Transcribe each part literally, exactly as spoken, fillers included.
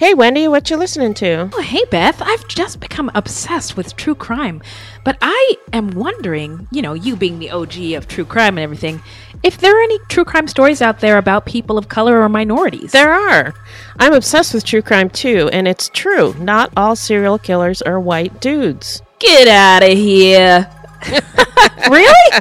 Hey, Wendy, what you listening to? Oh, hey, Beth. I've just become obsessed with true crime. But I am wondering, you know, you being the O G of true crime and everything, if there are any true crime stories out there about people of color or minorities. There are. I'm obsessed with true crime, too, and it's true. Not all serial killers are white dudes. Get out of here. Really?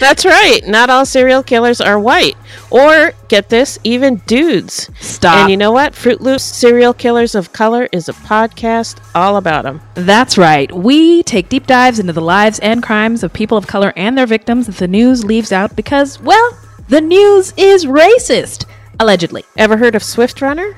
That's right. Not all serial killers are white. Or, get this, even dudes. Stop. And you know what? Fruit Loops Serial Killers of Color is a podcast all about them. That's right. We take deep dives into the lives and crimes of people of color and their victims that the news leaves out because, well, the news is racist. Allegedly. Ever heard of Swift Runner?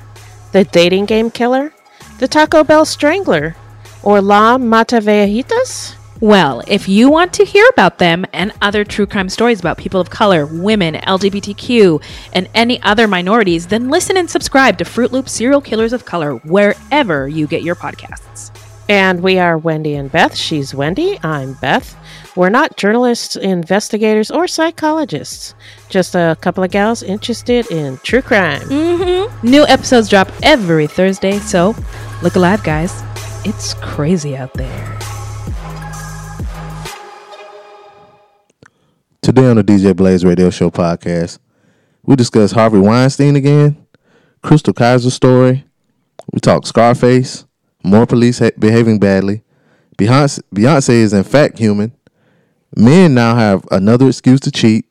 The dating game killer? The Taco Bell strangler? Or La Mataviejitas? Well, if you want to hear about them and other true crime stories about people of color, women, L G B T Q, and any other minorities, then listen and subscribe to Fruit Loop Serial Killers of Color wherever you get your podcasts. And we are Wendy and Beth. She's Wendy. I'm Beth. We're not journalists, investigators, or psychologists. Just a couple of gals interested in true crime. Mm-hmm. New episodes drop every Thursday, so look alive, guys. It's crazy out there. Today on the D J Blaze Radio Show podcast, we discuss Harvey Weinstein again, Crystal Kaiser story, we talk Scarface, more police ha- behaving badly, Beyonce, Beyonce is in fact human, men now have another excuse to cheat,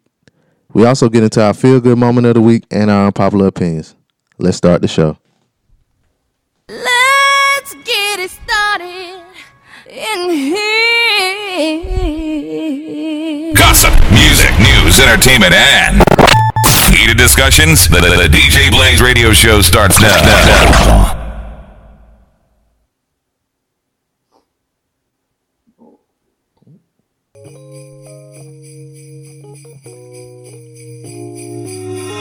we also get into our feel-good moment of the week and our unpopular opinions. Let's start the show. Let's get it started in here. Gossip. Music, news, entertainment, and heated discussions. The, the, the D J Blaze Radio Show starts now.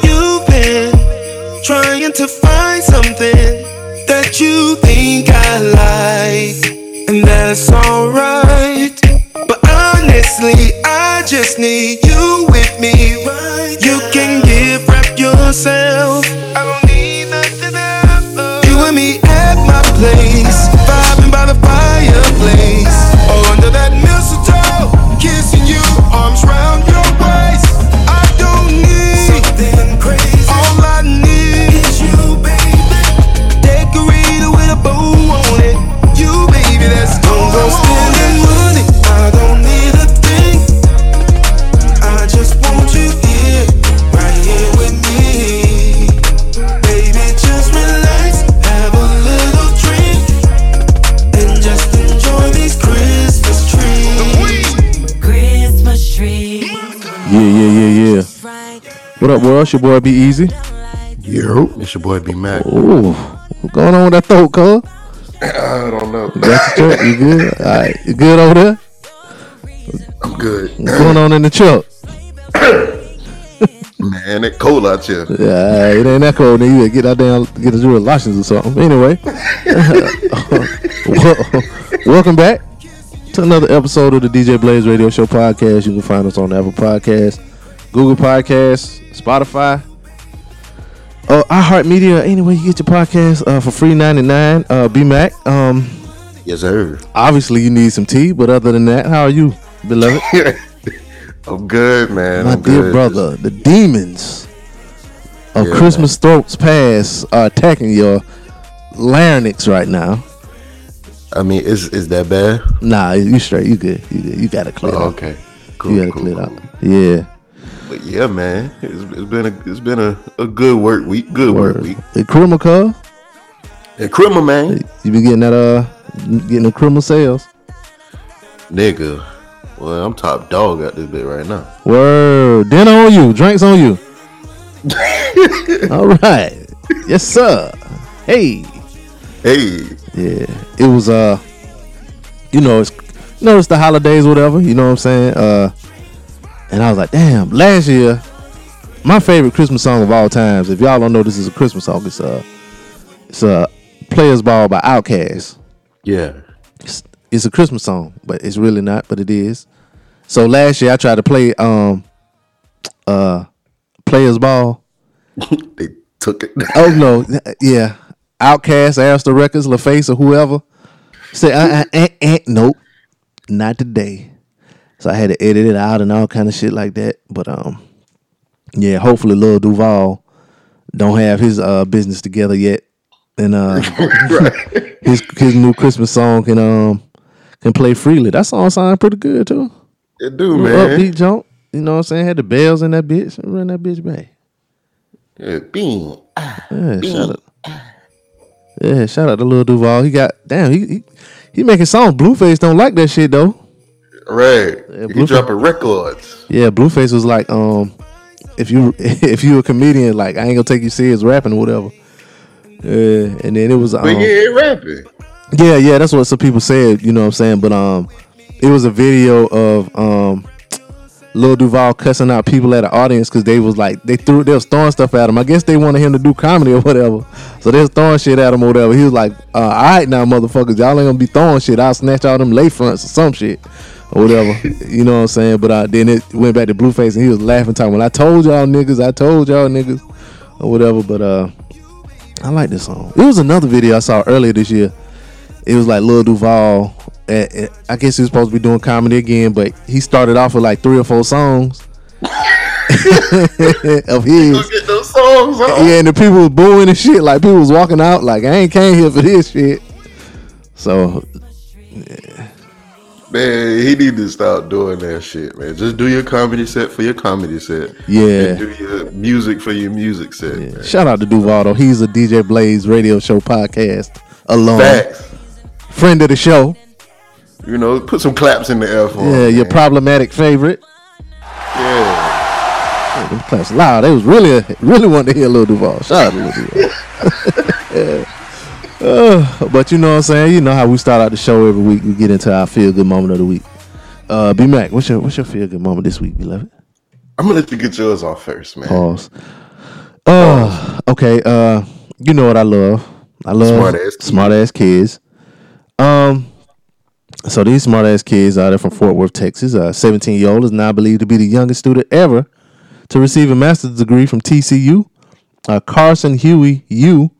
You've been trying to find something that you think I like, and that's alright. But honestly, I just need you with me right now. You can give up yourself. I don't need nothing else. You and me at my place, vibing by the fireplace, all under that mistletoe, kissing you, arms round your waist. I don't need something crazy. All I need is you, baby. Decorate it with a bow on it. You, baby, that's don't go spending money. I don't need. Yeah, yeah, yeah, yeah. What up, world? It's your boy, Be Easy. Yo, it's your boy, B-Mac. Oh, what's going on with that throat, cuz? I don't know. That's your throat. You good? All right. You good over there? I'm good. What's going on in the truck? Man, that cold out here. Yeah, it ain't that cold. Nigga, you get out there and get a drill license or something. Anyway, welcome back. Another episode of the D J Blaze Radio Show podcast. You can find us on Apple Podcasts, Google Podcasts, Spotify, uh, iHeartMedia. Anyway, you get your podcast uh, for free ninety-nine. Uh, B-Mac. Um, yes, sir. Obviously, you need some tea, but other than that, how are you, beloved? I'm good, man. My I'm dear good. brother, the demons of yeah, Christmas throats pass are attacking your larynx right now. I mean, is is that bad? Nah, you straight. You good. You good. You got to clear it oh, out. Okay. Cool, you got to cool, clear cool. out. Yeah. But yeah, man. It's, it's been a it's been a, a good work week. Good Word. work week. Hey, criminal, cuz. Hey, criminal, man. You been getting that, uh, getting the criminal sales? Nigga. Well, I'm top dog out this bit right now. Word. Dinner on you. Drinks on you. All right. Yes, sir. Hey. Hey. Yeah, it was uh, you know, it's you know it's the holidays, or whatever. You know what I'm saying? Uh, and I was like, damn. Last year, my favorite Christmas song of all times. If y'all don't know, this is a Christmas song. It's uh, it's uh, Players Ball by Outkast. Yeah, it's, it's a Christmas song, but it's really not, but it is. So last year, I tried to play um, uh, Players Ball. They took it. Oh no, yeah. Outkast, Astor Records, LaFace, or whoever. Say, uh, uh, uh, uh, nope, not today. So I had to edit it out and all kind of shit like that. But um, yeah, hopefully Lil Duval don't have his uh business together yet, and uh, his his new Christmas song can um can play freely. That song sounds pretty good too. It do, little man. Upbeat jump. You know what I'm saying? Had the bells in that bitch and run that bitch back. Yeah, bing, ah, yeah, bing, shout out. Ah. Yeah, shout out to Lil Duval. He got damn. He he, he making songs. Blueface don't like that shit though. Right. Yeah, he dropping records. Yeah, Blueface was like, um, if you if you a comedian, like I ain't gonna take you serious rapping or whatever. Yeah, and then it was. Um, but yeah, it rapping. Yeah, yeah, that's what some people said. You know what I'm saying? But um, it was a video of um. Lil Duval cussing out people at the audience because they was like they threw they was throwing stuff at him. I guess they wanted him to do comedy or whatever, so they was throwing shit at him or whatever. He was like, uh, "All right now, motherfuckers, y'all ain't gonna be throwing shit. I'll snatch all them lay fronts or some shit or whatever." You know what I'm saying? But uh, then it went back to Blueface and he was laughing, talking. Well, I told y'all niggas, I told y'all niggas or whatever. But uh, I like this song. It was another video I saw earlier this year. It was like Lil Duval. At, at, I guess he was supposed to be doing comedy again, but he started off with like three or four songs of his. Songs yeah, and the people was booing and shit. Like people was walking out. Like I ain't came here for this shit. So, yeah. Man, he need to stop doing that shit, man. Just do your comedy set for your comedy set. Yeah, and do your music for your music set. Yeah. Man. Shout out to Duval though. He's a D J Blaze Radio Show podcast alum, facts, friend of the show. You know, put some claps in the air for yeah, him, your man. Problematic favorite. Yeah. Oh, them claps loud. They was really, really wanted to hear Lil Duval. Shout out to Lil Duval. Yeah. uh, but you know what I'm saying? You know how we start out the show every week. We get into our feel-good moment of the week. Uh, B-Mac, what's your, what's your feel-good moment this week, beloved? I'm going to let you get yours off first, man. Pause. Uh, okay. Uh, you know what I love. I love smart-ass kids. Smart-ass kids. Um... So these smart-ass kids out there from Fort Worth, Texas, a seventeen-year-old is now believed to be the youngest student ever to receive a master's degree from T C U. Uh, Carson Huey Yu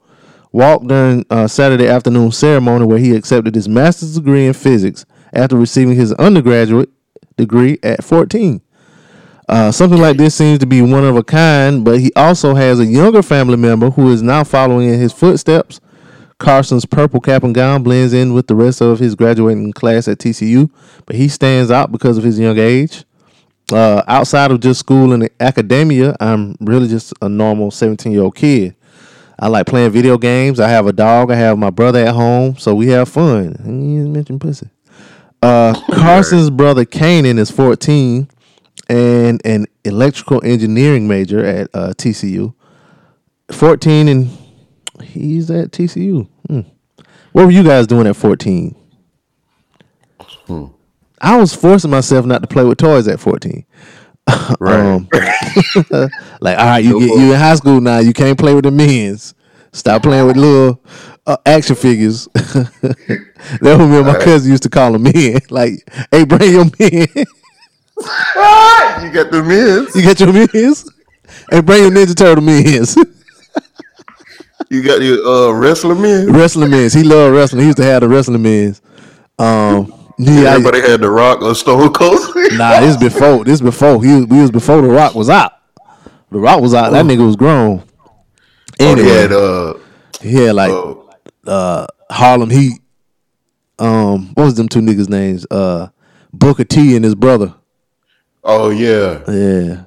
walked during uh, Saturday afternoon ceremony where he accepted his master's degree in physics after receiving his undergraduate degree at fourteen. Uh, something like this seems to be one of a kind, but he also has a younger family member who is now following in his footsteps. Carson's purple cap and gown blends in with the rest of his graduating class at T C U, but he stands out because of his young age. Uh, outside of just school and academia, I'm really just a normal seventeen-year-old kid. I like playing video games. I have a dog. I have my brother at home, so we have fun. He didn't mention pussy. Uh, Carson's brother, Kanan, is fourteen and an electrical engineering major at uh, T C U. fourteen and... He's at T C U. Hmm. What were you guys doing at fourteen? Hmm. I was forcing myself not to play with toys at fourteen. Right. um, like, all right, you get, you in high school now. You can't play with the men's. Stop playing with little uh, action figures. That was me and my cousin used to call them men. Like, hey, bring your men. You got the men's. You got your men's. Hey, bring your Ninja Turtle men's. You got your uh, wrestling men? Wrestling men. He loved wrestling. He used to have the wrestling men. Um, yeah, everybody I, had the Rock or Stone Cold. Nah, this before. This before. He we was before the Rock was out. The Rock was out. That nigga was grown. Anyway, oh, he had uh, he had like uh, uh, Harlem Heat. Um, what was them two niggas' names? Uh, Booker T and his brother. Oh yeah, yeah.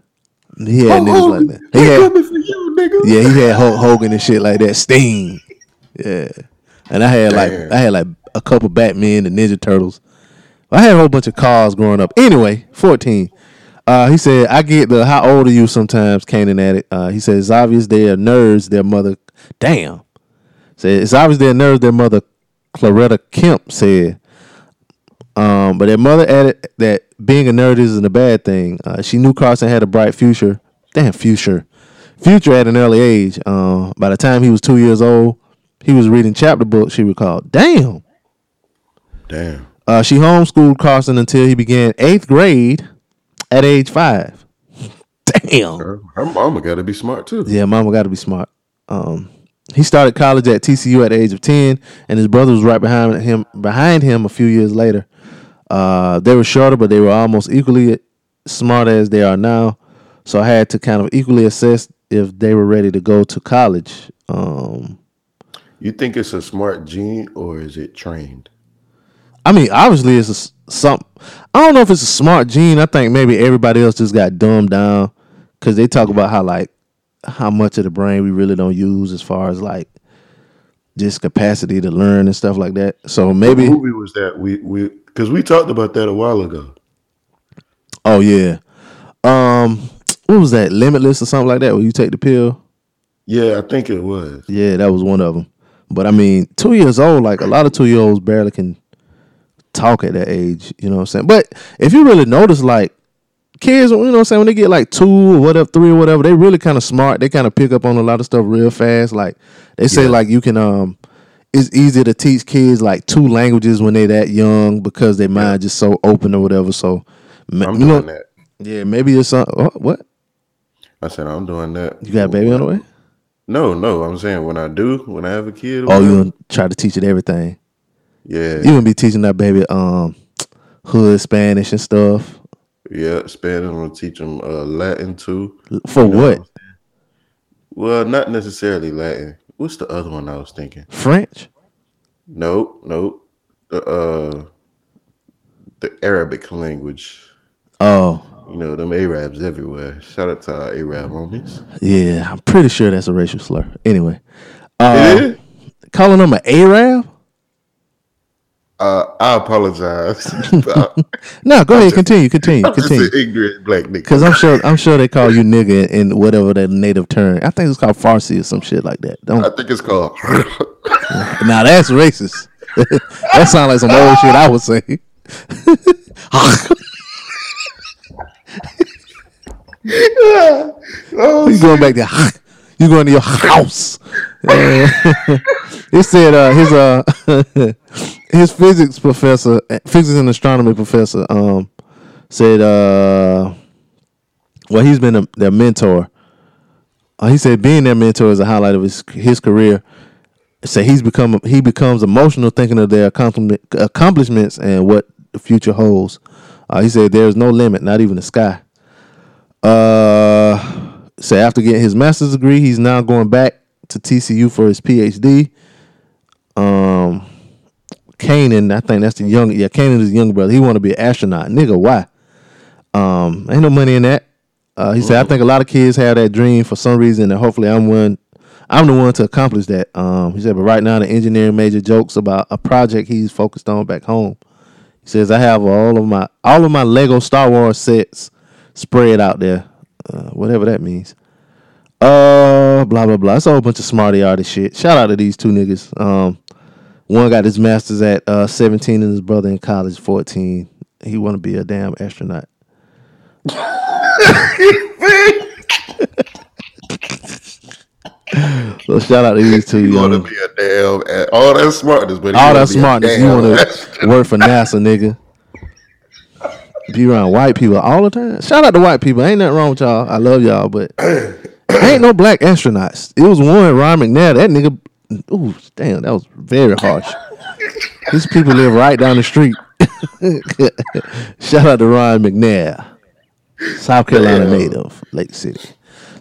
He had oh, niggas Hogan. Like that. He had, coming for you, nigga. Yeah, he had Hulk Hogan and shit like that. Sting. Yeah. And I had Damn. like I had like a couple Batman and Ninja Turtles. I had a whole bunch of cars growing up. Anyway, fourteen. Uh, he said, I get the how old are you sometimes, Kanan at it. Uh, he said, it's obvious they are nerds, their mother Damn. Said it's obvious they're nerds, their mother Claretta Kemp said. Um, but their mother added that being a nerd isn't a bad thing. Uh, she knew Carson had a bright future. Damn, future. Future at an early age. Uh, by the time he was two years old, he was reading chapter books, she recalled. Damn. Damn. Uh, she homeschooled Carson until he began eighth grade at age five. Damn. Her, her mama got to be smart, too. Yeah, mama got to be smart. Um, He started college at T C U at the age of ten, and his brother was right behind him behind him a few years later. Uh, they were shorter, but they were almost equally smart as they are now. So I had to kind of equally assess if they were ready to go to college. Um, you think it's a smart gene or is it trained? I mean, obviously it's a, some. I don't know if it's a smart gene. I think maybe everybody else just got dumbed down because they talk about how like how much of the brain we really don't use as far as like just capacity to learn and stuff like that. So maybe what movie was that we we because we talked about that a while ago. Oh yeah, um, what was that? Limitless or something like that? Where you take the pill? Yeah, I think it was. Yeah, that was one of them. But I mean, two years old, like a lot of two year olds barely can talk at that age, you know what I'm saying? But if you really notice, like, kids, you know what I'm saying, when they get like two or whatever, three or whatever, they really kind of smart. They kind of pick up on a lot of stuff real fast. Like, they say, yeah. like, you can, um, it's easier to teach kids like two languages when they're that young because their mind yeah. just so open or whatever. So, I'm you doing know, that. Yeah, maybe it's uh, oh, what? I said, I'm doing that. You got a baby on the way? No, no. I'm saying when I do, when I have a kid. Oh, you're going to try to teach it everything. Yeah. You gonna be teaching that baby um hood Spanish and stuff. Yeah, Spanish. I'm gonna teach them uh, Latin too. For you know what? what well, not necessarily Latin. What's the other one I was thinking? French? Nope, nope. Uh, uh the Arabic language. Oh. You know, them Arabs everywhere. Shout out to our Arab homies. Yeah, I'm pretty sure that's a racial slur. Anyway. Uh yeah. Calling them an Arab? Uh, I apologize. No, go I'm ahead. Just, continue. Continue. I'm continue. Just an ignorant black nigga. Because I'm sure, I'm sure they call you nigga in whatever that native term. I think it's called Farsi or some shit like that. Don't. I think it's called. Now that's racist. That sounds like some old shit I would say. Yeah. Oh, you going back there? You going to your house? It said uh, his uh. His physics professor, physics and astronomy professor, um, said, uh, well, he's been a, their mentor. Uh, he said being their mentor is a highlight of his his career. So he's become he becomes emotional thinking of their accomplishments and what the future holds. Uh, he said there is no limit, not even the sky. Uh, so after getting his master's degree, he's now going back to T C U for his P H D. Um. Kanan, I think that's the young, yeah, Kanan is the younger brother. He want to be an astronaut. Nigga, why? Um, ain't no money in that. Uh, he mm. said, I think a lot of kids have that dream for some reason, and hopefully I'm one, I'm the one to accomplish that. Um, he said, but right now the engineering major jokes about a project he's focused on back home. He says, I have all of my, all of my Lego Star Wars sets spread out there, uh, whatever that means. Uh, blah, blah, blah. It's a whole bunch of smarty arty shit. Shout out to these two niggas. Um, One got his master's at uh, seventeen and his brother in college, fourteen. He want to be a damn astronaut. So shout out to these two. You want to be a damn, all that smartness. But all that smartness. You want to work for NASA, nigga. Be around white people all the time. Shout out to white people. Ain't nothing wrong with y'all. I love y'all, but ain't no black astronauts. It was one, Ron McNair. That nigga... Ooh, damn, that was very harsh. These people live right down the street. Shout out to Ron McNair, South Carolina damn. native, Lake City.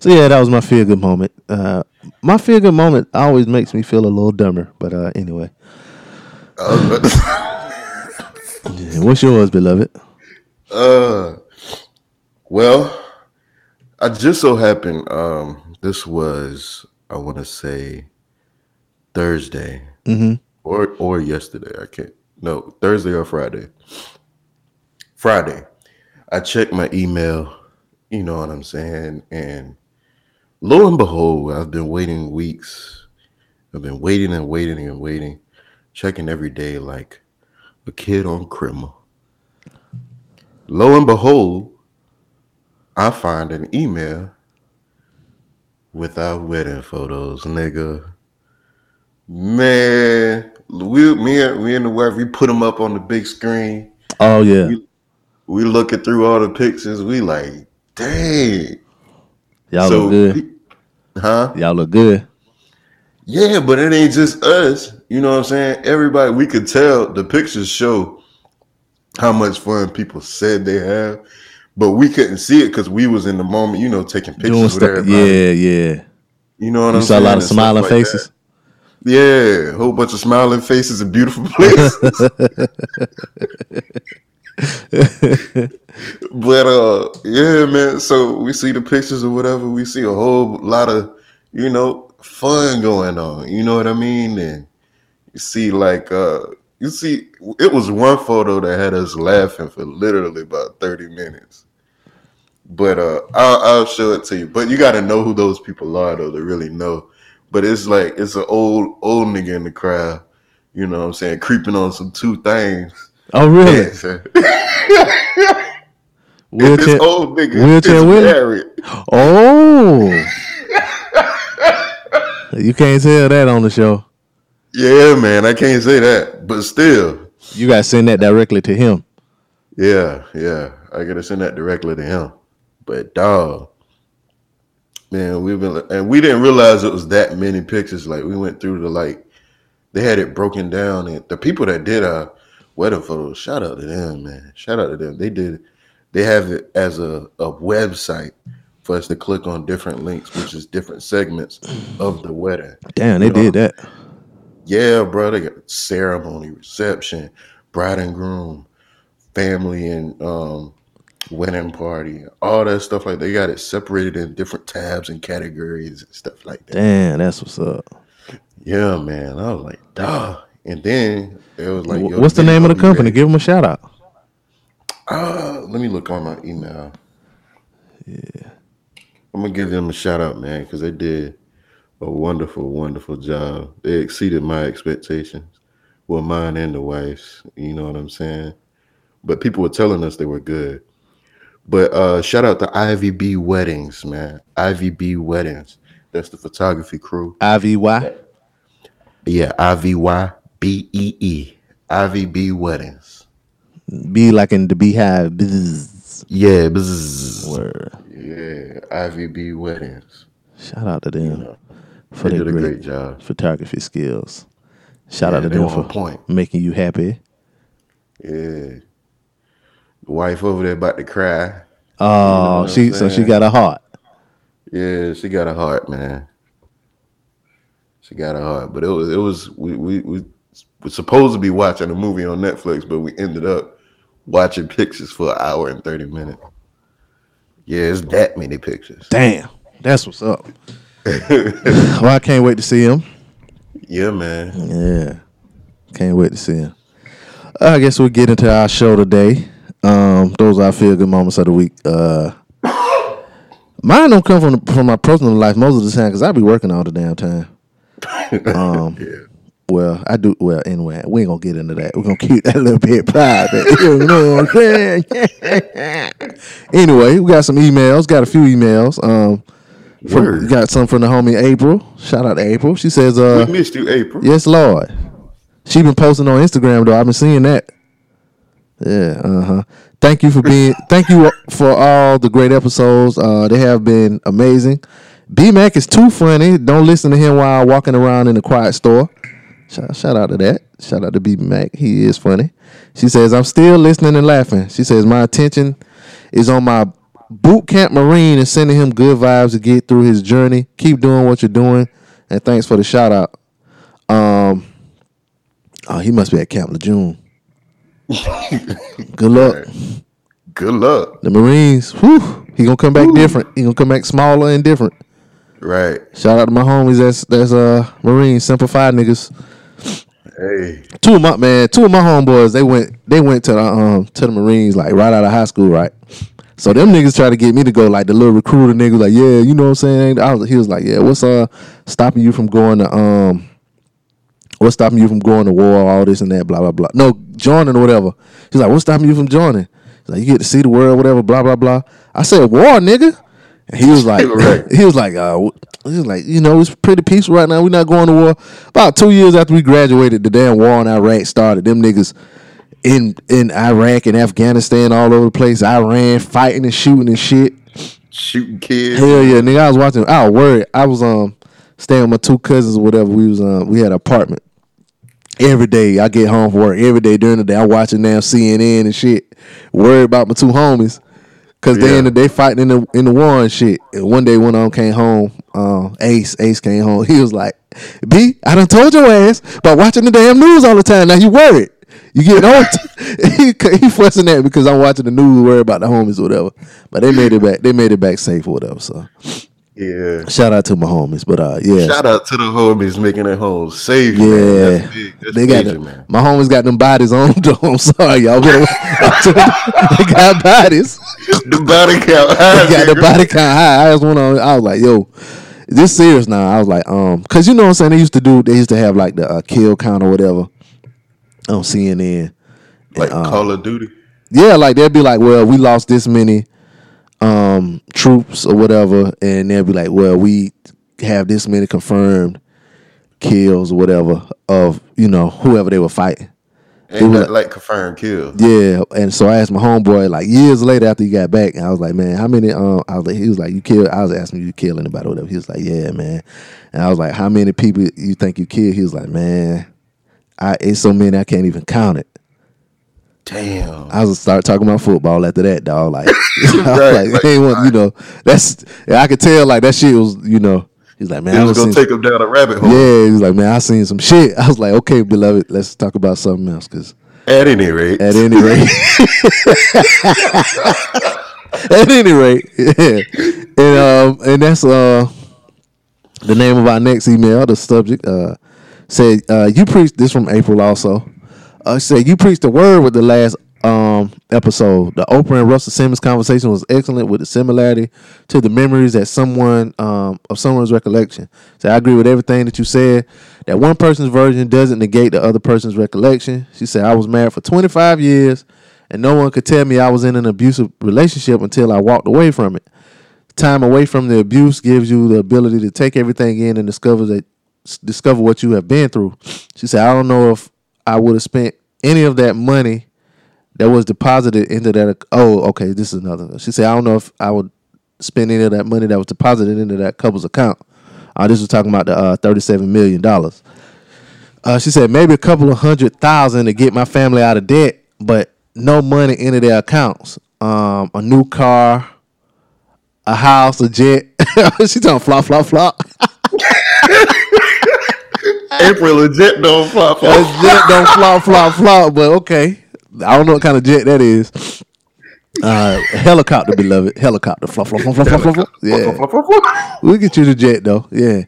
So yeah, that was my feel good moment. Uh, my feel good moment always makes me feel a little dumber, but uh, anyway. Uh, yeah, what's yours, beloved? Uh, well, I just so happened. Um, this was, I want to say. Thursday mm-hmm. or or yesterday. I can't. No, Thursday or Friday. Friday. I checked my email. You know what I'm saying? And lo and behold, I've been waiting weeks. I've been waiting and waiting and waiting. Checking every day like a kid on criminal. Lo and behold, I find an email with our wedding photos, nigga. Man, we me and we and the wife, we put them up on the big screen. Oh yeah, we, we looking through all the pictures. We like, dang, y'all so look good, we, huh? Y'all look good. Yeah, but it ain't just us. You know what I'm saying? Everybody, we could tell the pictures show how much fun people said they have, but we couldn't see it because we was in the moment, you know, taking pictures doing with stuff, everybody. Yeah, yeah. You know what you I'm saying? You saw a lot of smiling like faces. That. Yeah, a whole bunch of smiling faces and beautiful places. But uh, yeah, man. So we see the pictures or whatever. We see a whole lot of, you know, fun going on. You know what I mean? And you see, like, uh, you see, it was one photo that had us laughing for literally about thirty minutes. But uh, I'll, I'll show it to you. But you got to know who those people are, though, to really know. But it's like, it's an old, old nigga in the crowd. You know what I'm saying? Creeping on some two things. Oh, really? Wheelchair, this old nigga. Wheelchair married. Oh. You can't tell that on the show. Yeah, man, I can't say that, but still, you gotta send that directly to him. Yeah, yeah, I gotta send that directly to him. But dog, man, we've been and we didn't realize it was that many pictures. Like we went through the like, they had it broken down, and the people that did our wedding photos, shout out to them, man. Shout out to them. They did, they have it as a, a website for us to click on different links, which is different segments of the wedding. Damn, they did that. Yeah, bro, they got ceremony, reception, bride and groom, family and um, wedding party, all that stuff like that. They got it separated in different tabs and categories and stuff like that. Damn, that's what's up. Yeah, man. I was like, duh. And then it was like, yo, what's the name of the company? Ready? Give them a shout out. Uh, let me look on my email. Yeah. I'm going to give them a shout out, man, because they did a wonderful, wonderful job. They exceeded my expectations. Well, mine and the wife's, you know what I'm saying? But people were telling us they were good. But uh, shout out to Ivy B Weddings, man. Ivy B Weddings. That's the photography crew. I V Y? Yeah, I V Y B E E. Ivy B Weddings. B like in the beehive. Bzz. Yeah, bzz. Word. Yeah, Ivy B Weddings. Shout out to them. You know. For they their did a great, great job. Photography skills. Shout yeah, out to them for point. Making you happy. Yeah. The wife over there about to cry. Oh, you know she so she got a heart. Yeah, she got a heart, man. She got a heart. But it was it was we we, we were supposed to be watching a movie on Netflix, but we ended up watching pictures for an hour and thirty minutes. Yeah, it's that many pictures. Damn. That's what's up. Well, I can't wait to see him. Yeah, man. Yeah. Can't wait to see him. I guess we'll get into our show today. Um, those are our feel good moments of the week. Uh, mine don't come from from my personal life most of the time because I be working all the damn time. Um, yeah. Well, I do. Well, anyway, we ain't going to get into that. We're going to keep that a little bit private. You know what I'm saying? Anyway, we got some emails. Got a few emails. Um, From, got some from the homie April. Shout out to April. She says, uh, "We missed you, April." Yes, Lord. She been posting on Instagram though. I've been seeing that. Yeah. Uh huh. Thank you for being. Thank you for all the great episodes. Uh, they have been amazing. B-Mac is too funny. Don't listen to him while walking around in a quiet store. Shout, shout out to that. Shout out to B-Mac. He is funny. She says, "I'm still listening and laughing." She says, "My attention is on my." Boot Camp Marine is sending him good vibes to get through his journey. Keep doing what you're doing. And thanks for the shout out. Um, oh, he must be at Camp Lejeune. Good luck. Good luck. The Marines, whew, he gonna come back Woo. different. He gonna come back smaller and different. Right. Shout out to my homies. That's that's uh Marines, Simple Five niggas. Hey. Two of my man, two of my homeboys, they went they went to the um to the Marines like right out of high school, right? So them niggas try to get me to go, like the little recruiter nigga, like, yeah, you know what I'm saying? I was, he was like, yeah, what's uh stopping you from going to um, what's stopping you from going to war, all this and that, blah blah blah. No, joining or whatever. He's like, what's stopping you from joining? He's like, you get to see the world, whatever, blah blah blah. I said, war, nigga. And he was like, he was like, uh, he was like, you know, it's pretty peaceful right now. We're not going to war. About two years after we graduated, the damn war in Iraq started. Them niggas. In in Iraq and Afghanistan, all over the place, Iran fighting and shooting and shit, shooting kids. Hell yeah, nigga! I was watching. I was worried. I was um staying with my two cousins or whatever. We was um, we had an apartment. Every day I get home from work. Every day during the day I watching damn C N N and shit. Worried about my two homies. Cause yeah. they in the they fighting in the in the war and shit. And one day one of them came home, um, Ace, Ace came home. He was like, B, I done told your ass about watching the damn news all the time. Now you worried. You getting old. he, he fussing at me because I'm watching the news, worried about the homies or whatever. But they made it back, they made it back safe or whatever. So yeah. Shout out to my homies. But uh yeah. Shout out to the homies making their home safe. Yeah. Man. That's big. That's they got major, them, man. My homies got them bodies on them. I'm sorry, y'all. They got bodies. The body count high. They got the body count high. I just went on. I was like, yo, is this serious now? I was like, um, cause you know what I'm saying? They used to do, they used to have like the uh, kill count or whatever on C N N. Like and, um, Call of Duty? Yeah, like they'd be like, well, we lost this many um, troops or whatever. And they'd be like, well, we have this many confirmed kills or whatever of, you know, whoever they were fighting. Ain't that like confirmed kill? Yeah, and so I asked my homeboy like years later after he got back, and I was like, "Man, how many?" Um, I was like, he was like, "You killed." I was asking him, "You kill anybody?" Or whatever. He was like, "Yeah, man." And I was like, "How many people you think you killed?" He was like, "Man, I it's so many I can't even count it." Damn. I was start talking about football after that, dog. Like, right, like, hey, right. you know, that's I could tell like that shit was, you know. He's like, man, he was I was gonna take some... him down a rabbit hole. Yeah, he was like, man, I seen some shit. I was like, okay, beloved, let's talk about something else. Cause at any rate, at any rate, at any rate, yeah. And um, and that's uh, the name of our next email. The subject uh said, uh, you preached this from April also. Uh, said you preached the word with the last um episode. The Oprah and Russell Simmons conversation was excellent with the similarity to the memories that someone um of someone's recollection. So I agree with everything that you said. That one person's version doesn't negate the other person's recollection. She said, I was married for twenty-five years and no one could tell me I was in an abusive relationship until I walked away from it. Time away from the abuse gives you the ability to take everything in and discover that discover what you have been through. She said, I don't know if I would have spent any of that money that was deposited into that. Oh, okay, this is another. She said, I don't know if I would spend any of that money that was deposited into that couple's account. Uh, this was talking about the uh, thirty-seven million dollars. Uh, she said, maybe a couple of hundred thousand to get my family out of debt, but no money into their accounts. Um, a new car, a house, a jet. She talking flop, flop, flop. April, a jet don't flop, flop. A jet don't flop, flop, flop, but okay. I don't know what kind of jet that is. Uh, helicopter, beloved. Helicopter. Fluff, fluff, fluff, fluff, fluff, fluff. Yeah. We'll get you the jet, though. Yeah.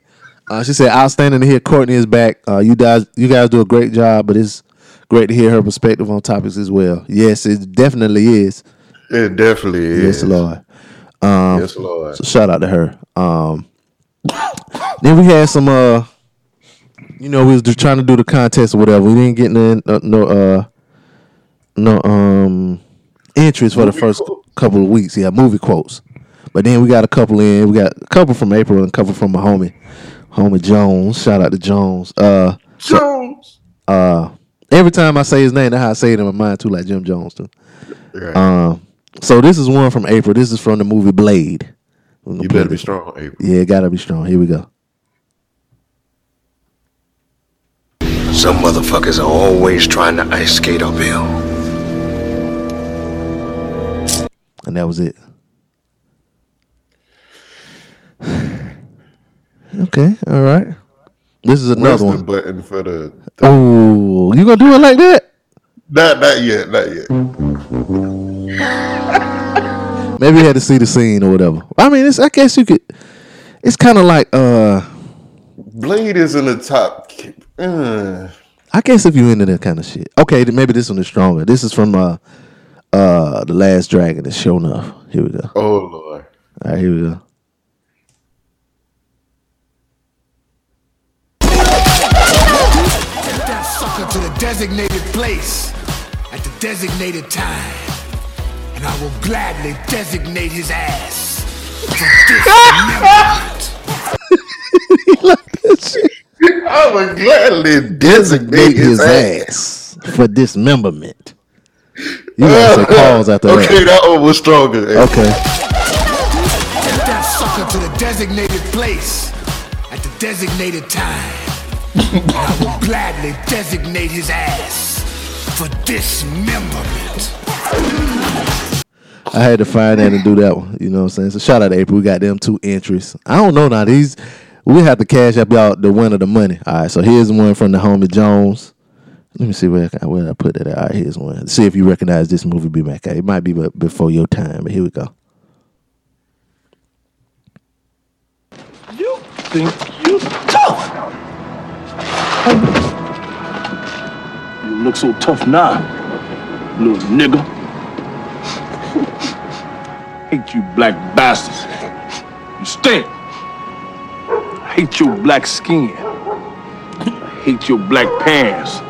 Uh, she said, outstanding to hear Courtney is back. Uh, you guys you guys do a great job, but it's great to hear her perspective on topics as well. Yes, it definitely is. It definitely is. Yes, Lord. Um, yes, Lord. So shout out to her. Um, then we had some, uh, you know, we was just trying to do the contest or whatever. We didn't get none, uh, no, uh, No um entries for the first couple of weeks. Yeah, movie quotes. But then we got a couple in. We got a couple from April and a couple from my homie, homie Jones. Shout out to Jones. Uh, Jones. Uh, every time I say his name, that's how I say it in my mind too, like Jim Jones too. Right. Um, so this is one from April. This is from the movie Blade. You better be strong, April. Yeah, gotta be strong. Here we go. Some motherfuckers are always trying to ice skate uphill. And that was it. Okay, all right. This is another one. Where's the button for the? the oh, you gonna do it like that? Not, not yet, not yet. Maybe you had to see the scene or whatever. I mean, it's. I guess you could. It's kind of like. uh Blade is in the top. Uh. I guess if you're into that kind of shit. Okay, maybe this one is stronger. This is from. uh Uh, The Last Dragon is shown up. Here we go. Oh, Lord. All right, here we go. Take that sucker to the designated place at the designated time, and I will gladly designate his ass for this. He like that shit. I will gladly designate his, his ass, ass for dismemberment. You gotta say pause after that. Okay, that one was stronger. Okay. Get that sucker to the designated place at the designated time, I will gladly designate his ass for dismemberment. I had to find that and do that one. You know what I'm saying? So shout out to April. We got them two entries. I don't know now. These we have to cash up y'all the winner the money. All right. So here's one from the homie Jones. Let me see where I, where I put that at. All right, here's one. See if you recognize this movie, B-Mac. It might be before your time, but here we go. You think you tough? You look so tough now, little nigga. Hate you black bastards. You stink. Hate your black skin. Hate your black pants.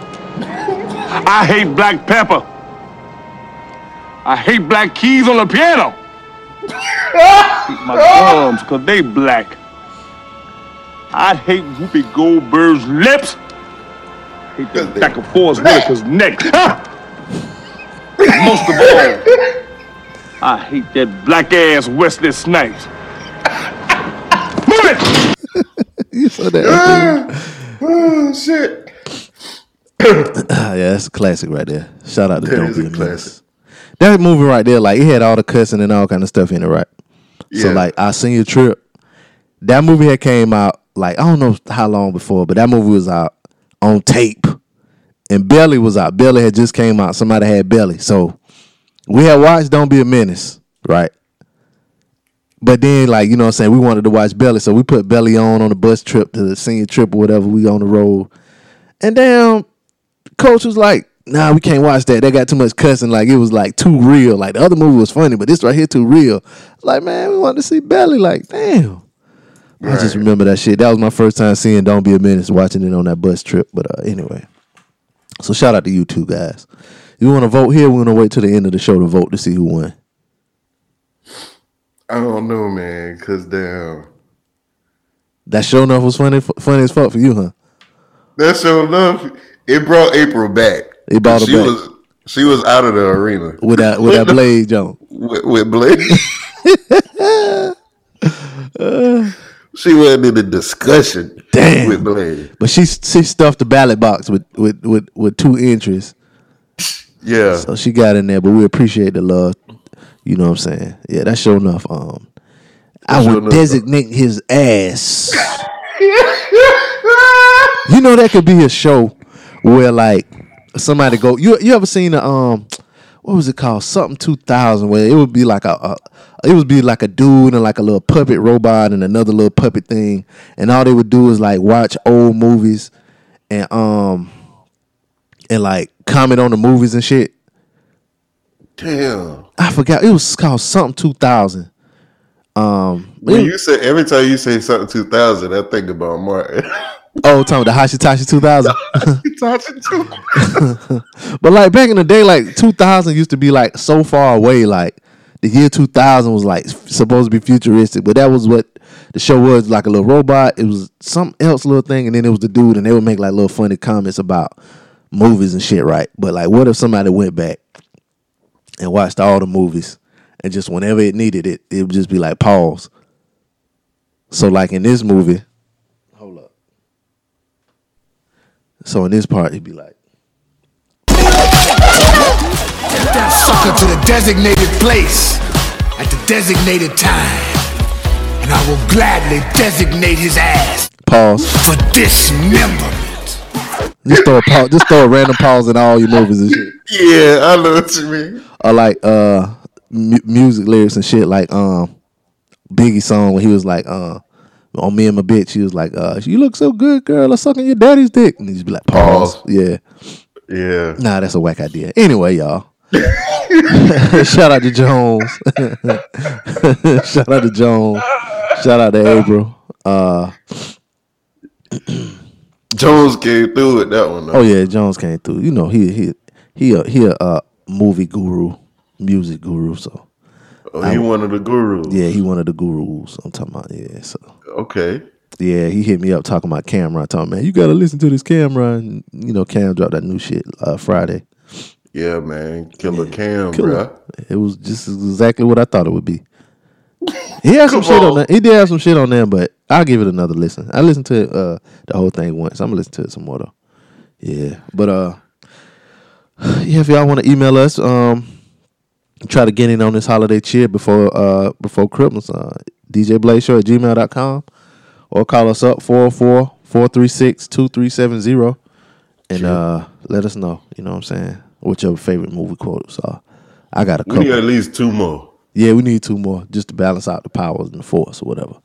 I hate black pepper. I hate black keys on the piano. I hate my gums because they black. I hate Whoopi Goldberg's lips. I hate the back and forth Whitaker's neck. Most of all, I hate that black ass Wesley Snipes. Move it! You saw that. Oh, shit. Yeah, that's a classic right there. Shout out to Don't Be a Menace. That movie right there, like, it had all the cussing and all kind of stuff in it, right? Yeah. So, like, I Seen Your Trip. That movie had came out, like, I don't know how long before, but that movie was out on tape. And Belly was out. Belly had just came out. Somebody had Belly. So, we had watched Don't Be a Menace, right? But then, like, you know what I'm saying, we wanted to watch Belly, so we put Belly on on the bus trip to the senior trip or whatever. We on the road. And damn, Coach was like, nah, we can't watch that. They got too much cussing. Like, it was, like, too real. Like, the other movie was funny, but this right here too real. Like, man, we wanted to see Belly. Like, damn. Right. I just remember that shit. That was my first time seeing Don't Be a Menace, watching it on that bus trip. But uh, anyway, so shout out to you two guys. You want to vote here? We're going to wait till the end of the show to vote to see who won. I don't know, man, because damn. That show enough was funny funny as fuck for you, huh? That show enough, it brought April back. It brought her she back. Was, she was out of the arena. With that, with that Blade, Jones. With, with Blade? uh, she wasn't in the discussion damn. With Blade. But she she stuffed the ballot box with, with, with, with two entries. Yeah. So she got in there, but we appreciate the love. You know what I'm saying? Yeah, that's sure enough. Um, that's I would sure designate enough. His ass. You know, that could be a show where, like, somebody go. You you ever seen a um, what was it called? Something two thousand where it would be like a, a it would be like a dude and like a little puppet robot and another little puppet thing, and all they would do is like watch old movies and um, and like comment on the movies and shit. Damn. I forgot. It was called something two thousand. Um, when it, you say every time you say something two thousand, I think about Martin. Oh, talking about the Hashitachi two thousand. Hashitachi two thousand. But like back in the day, like two thousand used to be like so far away. Like the year two thousand was like supposed to be futuristic, but that was what the show was, like a little robot. It was something else, little thing, and then it was the dude, and they would make like little funny comments about movies and shit, right? But like, what if somebody went back and watched all the movies, and just whenever it needed it, it would just be like pause. So like in this movie, hold up. So in this part, it'd be like, get that sucker to the designated place at the designated time, and I will gladly designate his ass. Pause for dismemberment. Just throw a pause, just throw a random pause in all your movies and shit. Yeah, I know what you mean. Or like uh, mu- music lyrics and shit. Like um, Biggie's song when he was like uh, on me and my bitch. He was like, uh, "You look so good, girl. I'm sucking your daddy's dick." And he's be like, "Pause." pause. Yeah, yeah. Nah, that's a whack idea. Anyway, y'all. Shout out to Jones. Shout out to Jones. Shout out to April. Uh. Jones came through with that one. Though. Oh yeah, Jones came through. You know he he he a, he a uh, movie guru, music guru. So oh, he I, one of the gurus. Yeah, he one of the gurus. I'm talking about yeah. So okay. Yeah, he hit me up talking about Cam. I told him, man, you gotta listen to this Cam. And you know Cam dropped that new shit uh, Friday. Yeah, man, killer yeah, Cam, killer. Bro. It was just exactly what I thought it would be. He had some Come shit on. on that. He did have some shit on there, but I'll give it another listen. I listened to it, uh, the whole thing once. I'm gonna listen to it some more though. Yeah, but uh, yeah. If y'all want to email us, um, try to get in on this holiday cheer before uh before Christmas. Uh, D J Blaze Show at gmail dot com or call us up four oh four, four three six, two three seven oh and sure. uh let us know. You know what I'm saying? What your favorite movie quotes are? I got a couple. We need at least two more. Yeah, we need two more just to balance out the powers and the force or whatever.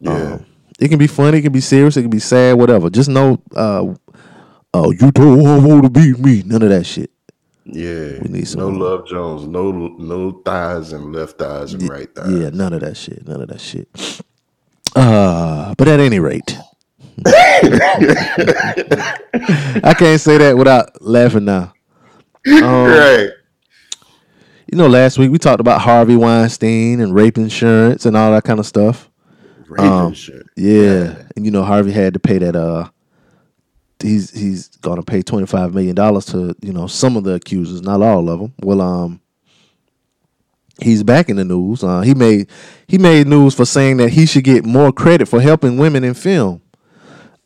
Yeah. Um, it can be funny, it can be serious, it can be sad, whatever. Just know, uh, oh, you don't want to be me. None of that shit. Yeah. We need some no more. Love Jones, no no thighs and left thighs and yeah, right thighs. Yeah, none of that shit. None of that shit. Uh, but at any rate, I can't say that without laughing now. Um, right. You know, last week we talked about Harvey Weinstein and rape insurance and all that kind of stuff. Rape um, insurance, yeah. yeah. And you know, Harvey had to pay that. Uh, he's he's going to pay twenty five million dollars to you know some of the accusers, not all of them. Well, um, he's back in the news. Uh, he made he made news for saying that he should get more credit for helping women in film.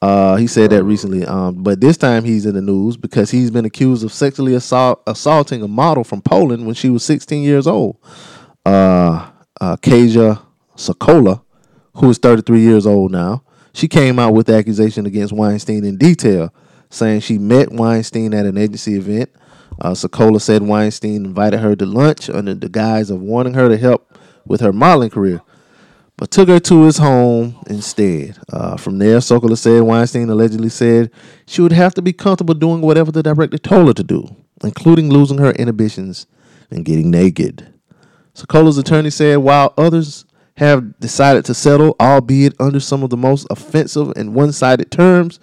Uh, he said that recently, um, but this time he's in the news because he's been accused of sexually assault, assaulting a model from Poland when she was sixteen years old, uh, uh, Kasia Sokola, who is thirty-three years old now. She came out with the accusation against Weinstein in detail, saying she met Weinstein at an agency event. Uh, Sokola said Weinstein invited her to lunch under the guise of wanting her to help with her modeling career, but took her to his home instead. Uh, from there, Sokola said Weinstein allegedly said she would have to be comfortable doing whatever the director told her to do, including losing her inhibitions and getting naked. Sokola's attorney said while others have decided to settle, albeit under some of the most offensive and one-sided terms,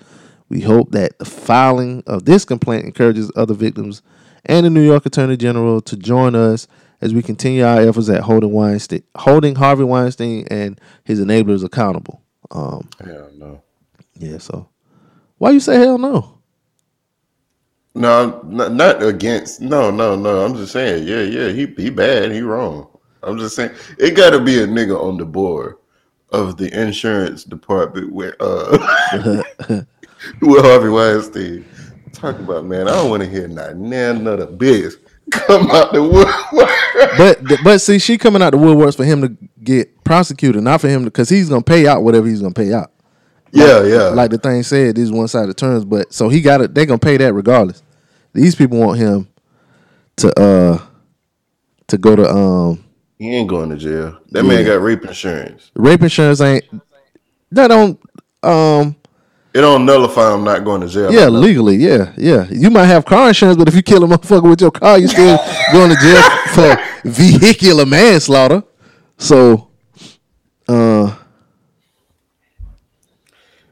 we hope that the filing of this complaint encourages other victims and the New York Attorney General to join us as we continue our efforts at holding Weinstein, holding Harvey Weinstein and his enablers accountable. Um, hell no. Yeah, so why you say hell no? No, not, not against. No, no, no. I'm just saying. Yeah, yeah. He he bad. He wrong. I'm just saying it got to be a nigga on the board of the insurance department with uh with Harvey Weinstein. Talk about man. I don't want to hear not none of the biz come out the woodwork. But but see, she coming out the woodworks for him to get prosecuted, not for him to, because he's gonna pay out whatever he's gonna pay out. Like, yeah, yeah. Like the thing said, these one sided terms. But so he got it. They gonna pay that regardless. These people want him to uh to go to um. He ain't going to jail. That yeah. man got rape insurance. Rape insurance ain't that don't um. It don't nullify him not going to jail. Yeah, legally, yeah, yeah. You might have car insurance, but if you kill a motherfucker with your car, you still going to jail for vehicular manslaughter. So, uh,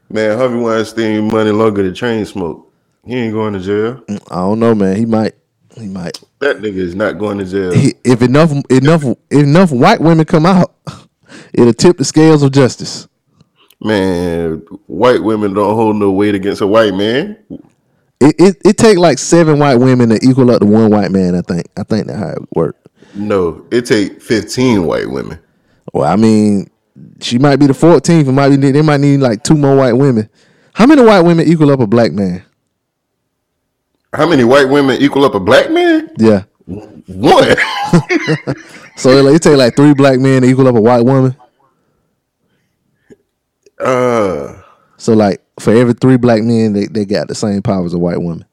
man, Harvey Weinstein money longer than train smoke. He ain't going to jail. I don't know, man. He might. He might. That nigga is not going to jail. He, if enough, enough, enough white women come out, it'll tip the scales of justice. Man, white women don't hold no weight against a white man. It it, it take like seven white women to equal up to one white man, I think. I think that's how it worked. No, it take fifteen white women. Well, I mean, she might be the fourteenth. It might be, they might need like two more white women. How many white women equal up a black man? How many white women equal up a black man? Yeah. One. So it, it take like three black men to equal up a white woman? Uh, so like for every three black men, they, they got the same power as a white woman.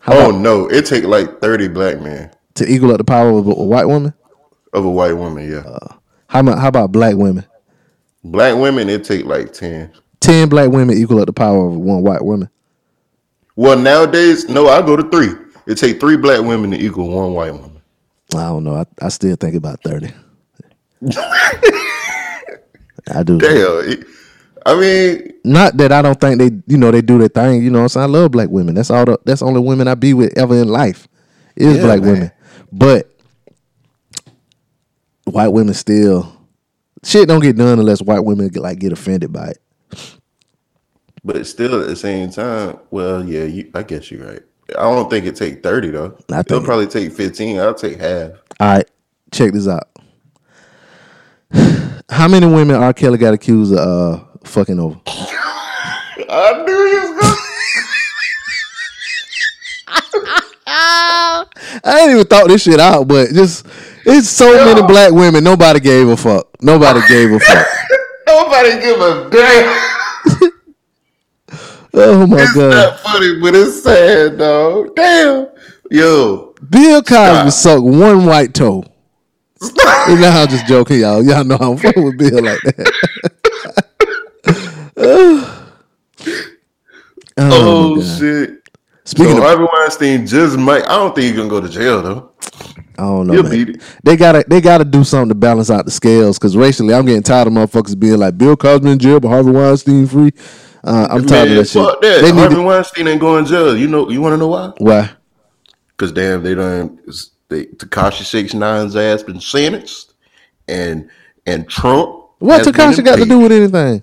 How oh no, it take like thirty black men to equal up the power of a, a white woman. Of a white woman, yeah. Uh, how about how about black women? Black women, it take like ten. Ten black women equal up the power of one white woman. Well, nowadays, no, I go to three. It take three black women to equal one white woman. I don't know. I, I still think about thirty. I do. Damn. I mean, not that I don't think they, you know, they do their thing. You know what I'm saying? I love black women. That's all. The, that's the only women I be with ever in life is yeah, black man. women. But white women still shit don't get done unless white women get, like get offended by it. But still, at the same time, well, yeah, you, I guess you're right. I don't think it take thirty though. I It'll probably take fifteen. I'll take half. All right, check this out. How many women R. Kelly got accused of uh, fucking over? I knew you was going I ain't even thought this shit out, but just it's so Yo. many black women. Nobody gave a fuck. Nobody gave a fuck. Nobody give a damn. Oh my it's god! It's not funny, but it's sad, dog. Damn, yo, Bill Cosby sucked one white toe. You know, I'm just joking, y'all. Y'all know I'm fucking with Bill like that. oh, oh shit! Speaking so, of Harvey Weinstein, just might. I don't think he's gonna go to jail though. I don't know. You'll man. Beat it. They gotta, they gotta do something to balance out the scales because racially, I'm getting tired of motherfuckers being like Bill Cosby in jail, but Harvey Weinstein free. Uh, I'm tired of that shit. Fuck that. They Harvey to... Weinstein ain't going to jail. You know? You want to know why? Why? Because damn, they done. They Tekashi six nine's ass been sentenced, and and Trump. What Tekashi got to do with anything?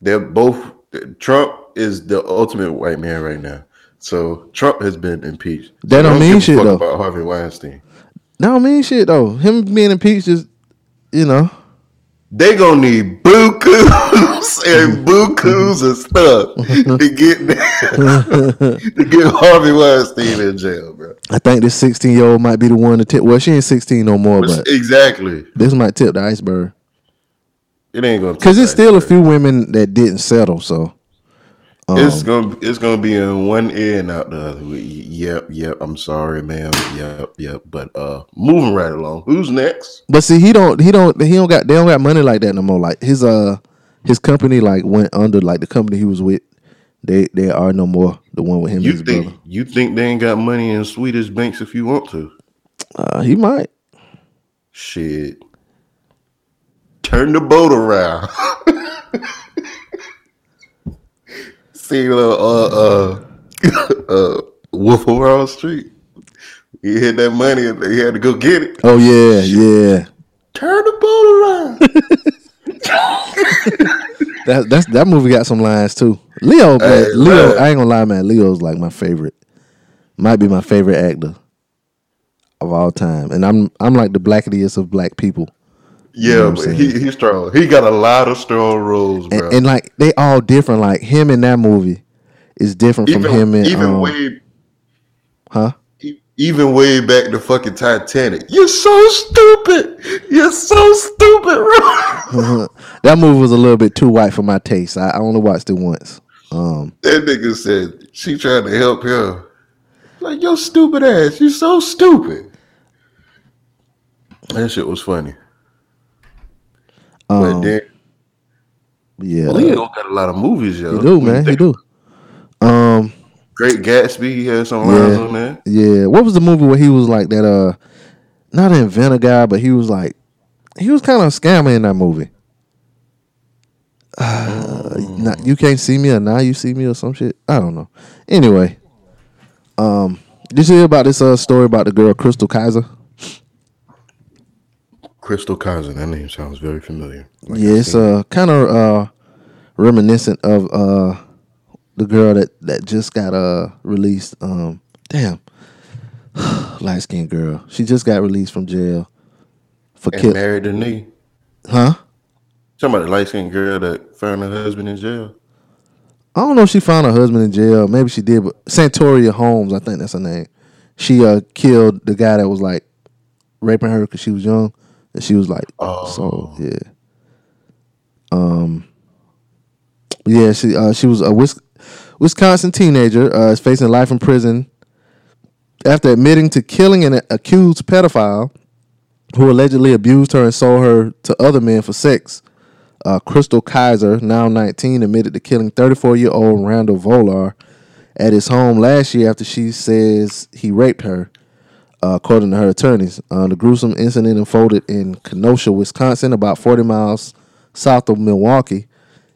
They're both. Trump is the ultimate white man right now. So Trump has been impeached. That don't, don't mean shit though. About Harvey Weinstein. That don't mean shit though. Him being impeached is, you know. They gonna need bukus and bukus and stuff to get to get Harvey Weinstein in jail, bro. I think this sixteen-year-old might be the one to tip. Well, she ain't sixteen no more, but exactly. This might tip the iceberg. It ain't gonna because it's still a few women that didn't settle, so um, it's gonna it's gonna be in one ear and out the other. Yep, yep. I'm sorry, ma'am. Yep, yep. But uh, moving right along. Who's next? But see, he don't, he don't, he don't got. They don't got money like that no more. Like his uh, his company like went under. Like the company he was with, they they are no more. The one with him. You and his think brother. You think they ain't got money in Swedish banks if you want to? Uh, he might. Shit. Turn the boat around. See little uh uh uh Wolf of Wall Street. He had that money and he had to go get it. Oh yeah, yeah. Turn the boat around. that that's that movie got some lines too. Leo, man, hey, Leo, man. I ain't gonna lie, man. Leo's like my favorite. Might be my favorite actor of all time. And I'm I'm like the blackest of black people. Yeah, you know but he, he's strong. He got a lot of strong roles, bro. And, and like they all different. Like him in that movie is different even, from him in even um, way, huh? Even way back to fucking Titanic. You're so stupid. You're so stupid, bro. That movie was a little bit too white for my taste. I, I only watched it once. Um, that nigga said she trying to help him. Like your stupid ass. You're so stupid. That shit was funny. Um, but then, yeah, Leo got a lot of movies, yo. He do, man. He do. Um, Great Gatsby, he had some lines yeah, on that. Yeah, what was the movie where he was like that? Uh, not an inventor guy, but he was like, he was kind of a scammer in that movie. Uh, mm. Not, you can't see me, or now you see me, or some shit. I don't know. Anyway, um, did you hear about this uh story about the girl Crystal Kaiser? Crystal Kaiser, that name sounds very familiar. Like yeah, it's uh, kind of uh, reminiscent of uh, the girl that, that just got uh, released. Um, damn, light skinned girl. She just got released from jail for killing. Married the nigga, huh? Somebody light skinned girl that found her husband in jail. I don't know if she found her husband in jail. Maybe she did, but Santoria Holmes, I think that's her name. She uh, killed the guy that was like raping her because she was young. And she was like, oh. So yeah, um, yeah. She uh, she was a Wis- Wisconsin teenager uh, is facing life in prison after admitting to killing an accused pedophile who allegedly abused her and sold her to other men for sex. Uh, Crystal Kaiser, now nineteen, admitted to killing thirty-four-year-old Randall Volar at his home last year after she says he raped her. Uh, according to her attorneys, uh, the gruesome incident unfolded in Kenosha, Wisconsin, about forty miles south of Milwaukee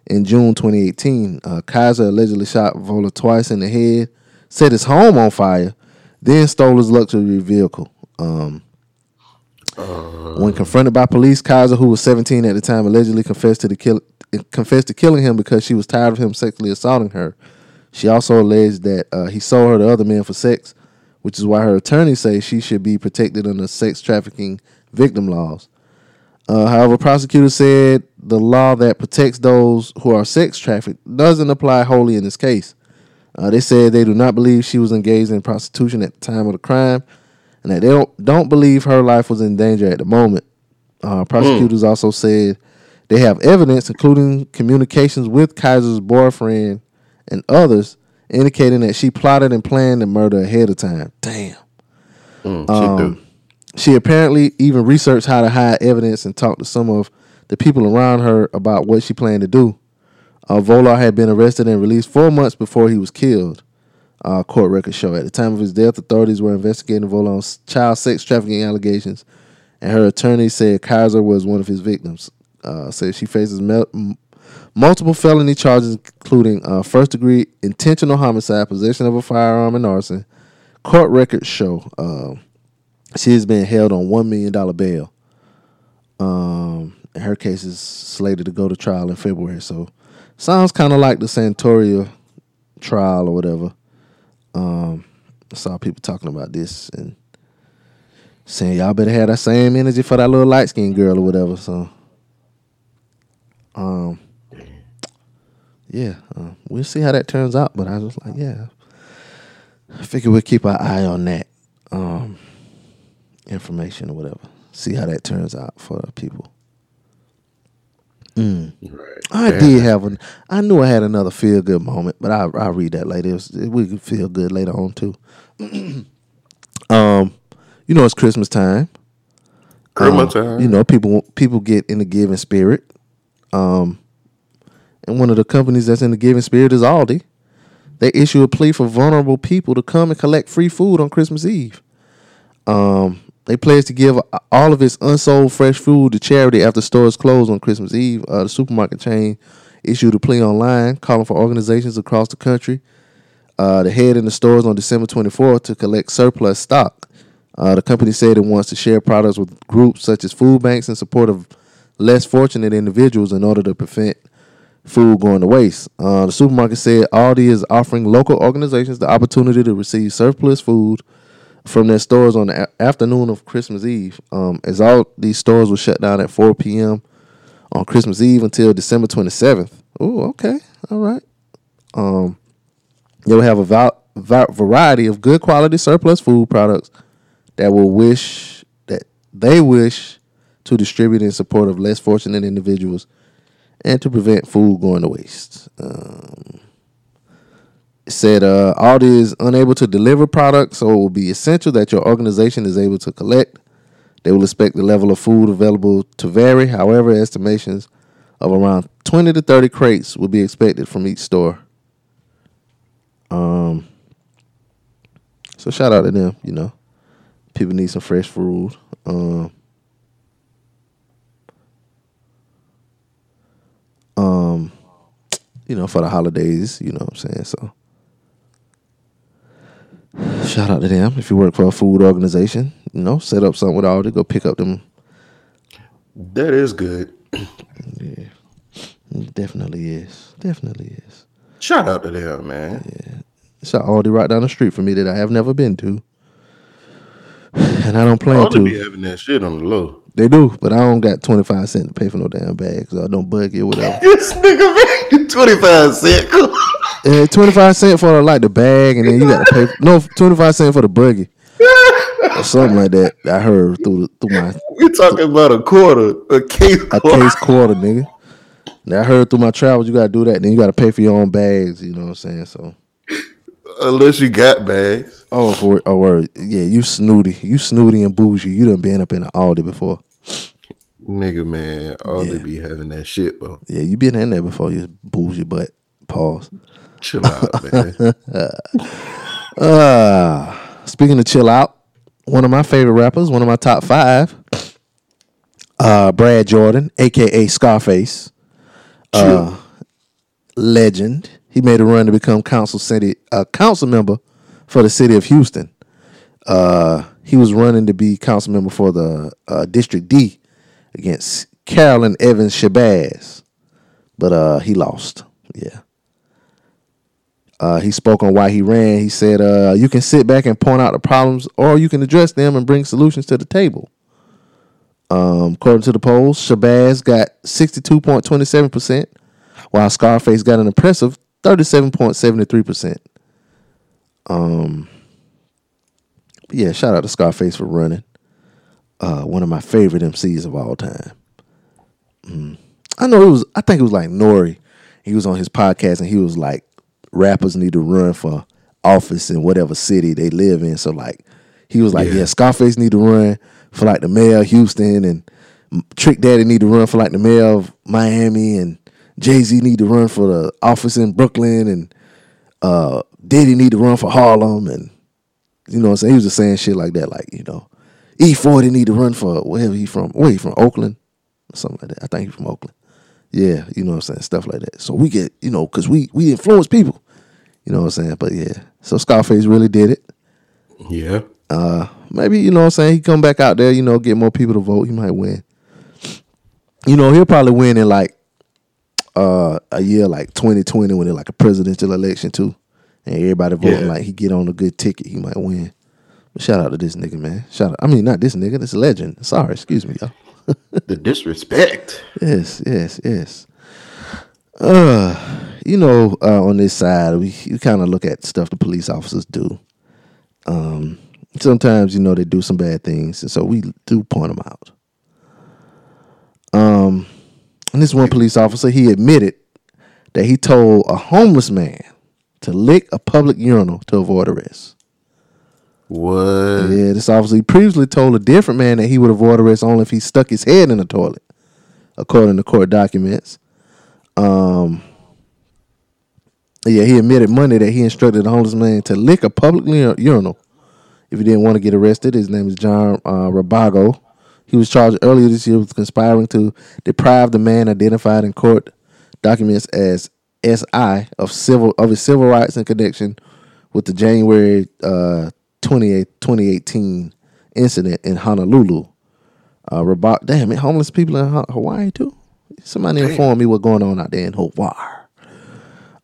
in June twenty eighteen. Uh, Kaiser allegedly shot Vola twice in the head, set his home on fire, then stole his luxury vehicle. Um, uh, when confronted by police, Kaiser, who was seventeen at the time, allegedly confessed to, the kill- confessed to killing him because she was tired of him sexually assaulting her. She also alleged that uh, he sold her to other men for sex, which is why her attorneys say she should be protected under sex trafficking victim laws. Uh, however, prosecutors said the law that protects those who are sex trafficked doesn't apply wholly in this case. Uh, they said they do not believe she was engaged in prostitution at the time of the crime, and that they don't, don't believe her life was in danger at the moment. Uh, prosecutors mm. also said they have evidence, including communications with Kaiser's boyfriend and others, indicating that she plotted and planned the murder ahead of time. Damn. Mm, she um, do. She apparently even researched how to hide evidence and talked to some of the people around her about what she planned to do. Uh, Volar had been arrested and released four months before he was killed, uh, court records show. At the time of his death, authorities were investigating Volar's child sex trafficking allegations, and her attorney said Kaiser was one of his victims. Uh, said she faces mel- m- multiple felony charges, including uh, first-degree intentional homicide, possession of a firearm, and arson. Court records show... Uh, She has been held on one million dollars bail. Um, and her case is slated to go to trial in February. So, sounds kind of like the Santoria trial or whatever. Um, I saw people talking about this and saying y'all better have that same energy for that little light skinned girl or whatever. So, um, yeah, um, we'll see how that turns out. But I was like, yeah, I figure we'll keep our eye on that. Um, information or whatever. See how that turns out for people. Mm. Right. I yeah. did have an I knew I had another feel good moment, but I I'll read that later. It was, it, we could feel good later on too. um you know it's Christmas time. Christmas um, time. You know people people get in the giving spirit. Um and one of the companies that's in the giving spirit is Aldi. They issue a plea for vulnerable people to come and collect free food on Christmas Eve. Um They pledged to give all of its unsold fresh food to charity after stores closed on Christmas Eve. Uh, the supermarket chain issued a plea online calling for organizations across the country uh, to head into stores on December twenty-fourth to collect surplus stock. Uh, the company said it wants to share products with groups such as food banks in support of less fortunate individuals in order to prevent food going to waste. Uh, the supermarket said Aldi is offering local organizations the opportunity to receive surplus food from their stores on the a- afternoon of Christmas Eve, um, as all these stores were shut down at four p.m. on Christmas Eve until December twenty-seventh. Oh, okay. All right. Um, you'll have a va- va- variety of good quality surplus food products that will wish that they wish to distribute in support of less fortunate individuals and to prevent food going to waste. Um said uh, Aldi is unable to deliver products, so it will be essential that your organization is able to collect. They will expect the level of food available to vary. However, estimations of around twenty to thirty crates will be expected from each store. Um, so shout out to them, you know. People need some fresh food. Um, um you know, for the holidays, you know what I'm saying, so. Shout out to them. If you work for a food organization, you know, set up something with Aldi. Go pick up them. That is good. Yeah. It definitely is. Definitely is. Shout out to them, man. Yeah. It's an Aldi right down the street for me that I have never been to. And I don't plan Aldi to. Aldi be having that shit on the low. They do, but I don't got twenty-five cents to pay for no damn bag, so I don't bug it or whatever. This nigga making twenty-five cents. Yeah, twenty-five cents for like the bag, and then you got to pay for, no twenty-five cents for the buggy or something like that. I heard through the, through my. We're talking through, about a quarter, a case, a quarter. case quarter, nigga. And I heard through my travels, you got to do that. Then you got to pay for your own bags. You know what I'm saying? So unless you got bags. Oh, for oh, word. Yeah, you snooty, you snooty and bougie. You done been up in an Aldi before, nigga, man. Aldi yeah. be having that shit, bro. Yeah, you been in there before. You bougie butt. Pause. Chill out, man. uh, speaking of chill out, one of my favorite rappers, one of my top five, uh, Brad Jordan, a k a. Scarface, uh, legend. He made a run to become council city uh, council member for the city of Houston. Uh, he was running to be council member for the uh, District D against Carolyn Evans Shabazz, but uh, he lost. Yeah. Uh, he spoke on why he ran. He said, uh, you can sit back and point out the problems, or you can address them and bring solutions to the table. Um, according to the polls, Shabazz got sixty-two point two seven percent, while Scarface got an impressive thirty-seven point seven three percent. Um, yeah, shout out to Scarface for running. Uh, one of my favorite M Cs of all time. Mm. I know it was, I think it was like Nori. He was on his podcast and he was like, rappers need to run for office in whatever city they live in. So like, he was like, yeah, yeah Scarface need to run for like the mayor of Houston, and Trick Daddy need to run for like the mayor of Miami, and Jay-Z need to run for the office in Brooklyn, and uh, Diddy need to run for Harlem, and you know what I'm saying? He was just saying shit like that, like, you know, E forty need to run for wherever he from. Where he from? Oakland? Or something like that. I think he's from Oakland. Yeah, you know what I'm saying? Stuff like that. So we get, you know, because we, we influence people. You know what I'm saying? But yeah. So Scarface really did it. Yeah. Uh, maybe, you know what I'm saying? He come back out there, you know, get more people to vote. He might win. You know, he'll probably win in like uh, a year like twenty twenty when it's like a presidential election too. And everybody voting yeah. like he get on a good ticket. He might win. But shout out to this nigga, man. Shout out. I mean, not this nigga. This legend. Sorry. Excuse me, y'all. The disrespect. Yes, yes, yes. Uh, you know, uh, on this side, we you kind of look at stuff the police officers do. Um, sometimes, you know, they do some bad things, and so we do point them out. Um, and this one police officer, he admitted that he told a homeless man to lick a public urinal to avoid arrest. What? Yeah, this officer, he previously told a different man that he would avoid arrest only if he stuck his head in the toilet, according to court documents. Um, yeah, he admitted Monday that he instructed the homeless man to lick a public urinal if he didn't want to get arrested. His name is John uh, Rabago. He was charged earlier this year with conspiring to deprive the man identified in court documents as S I of civil of his civil rights in connection with the January uh twenty eighteen incident in Honolulu. Uh, Rabat, damn it, homeless people in Hawaii too? Somebody damn. Inform me what's going on out there in Hawaii.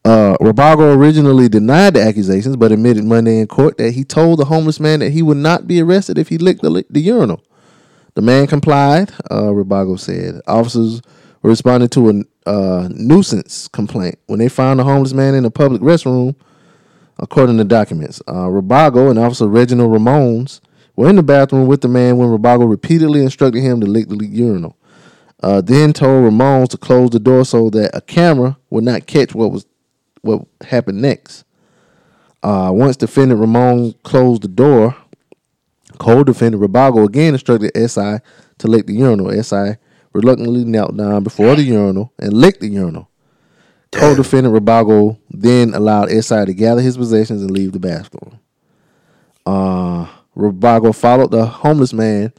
Uh, Rabago originally denied the accusations, but admitted Monday in court that he told the homeless man that he would not be arrested if he licked the, the urinal. The man complied, uh, Rabago said. Officers were responding to a uh, nuisance complaint when they found the homeless man in a public restroom. According to documents, uh, Rabago and Officer Reginald Ramones were in the bathroom with the man when Rabago repeatedly instructed him to lick the urinal, uh, then told Ramones to close the door so that a camera would not catch what was what happened next. Uh, once defendant Ramones closed the door, co-defendant Rabago again instructed S I to lick the urinal. S I reluctantly knelt down before the urinal and licked the urinal. Co-defendant Rabago then allowed S I to gather his possessions and leave the bathroom. Uh, Rabago followed the homeless man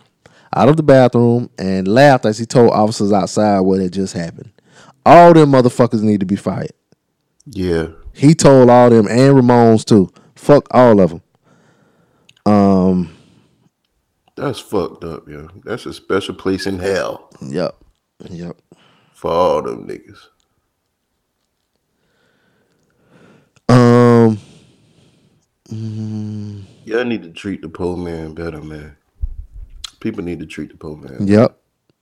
out of the bathroom and laughed as he told officers outside what had just happened. All them motherfuckers need to be fired. Yeah. He told all them and Ramones too. Fuck all of them. Um, That's fucked up, yo. That's a special place in hell. Yep. Yep. For all them niggas. Um, mm, y'all need to treat the poor man better, man. People need to treat the poor man. Yep,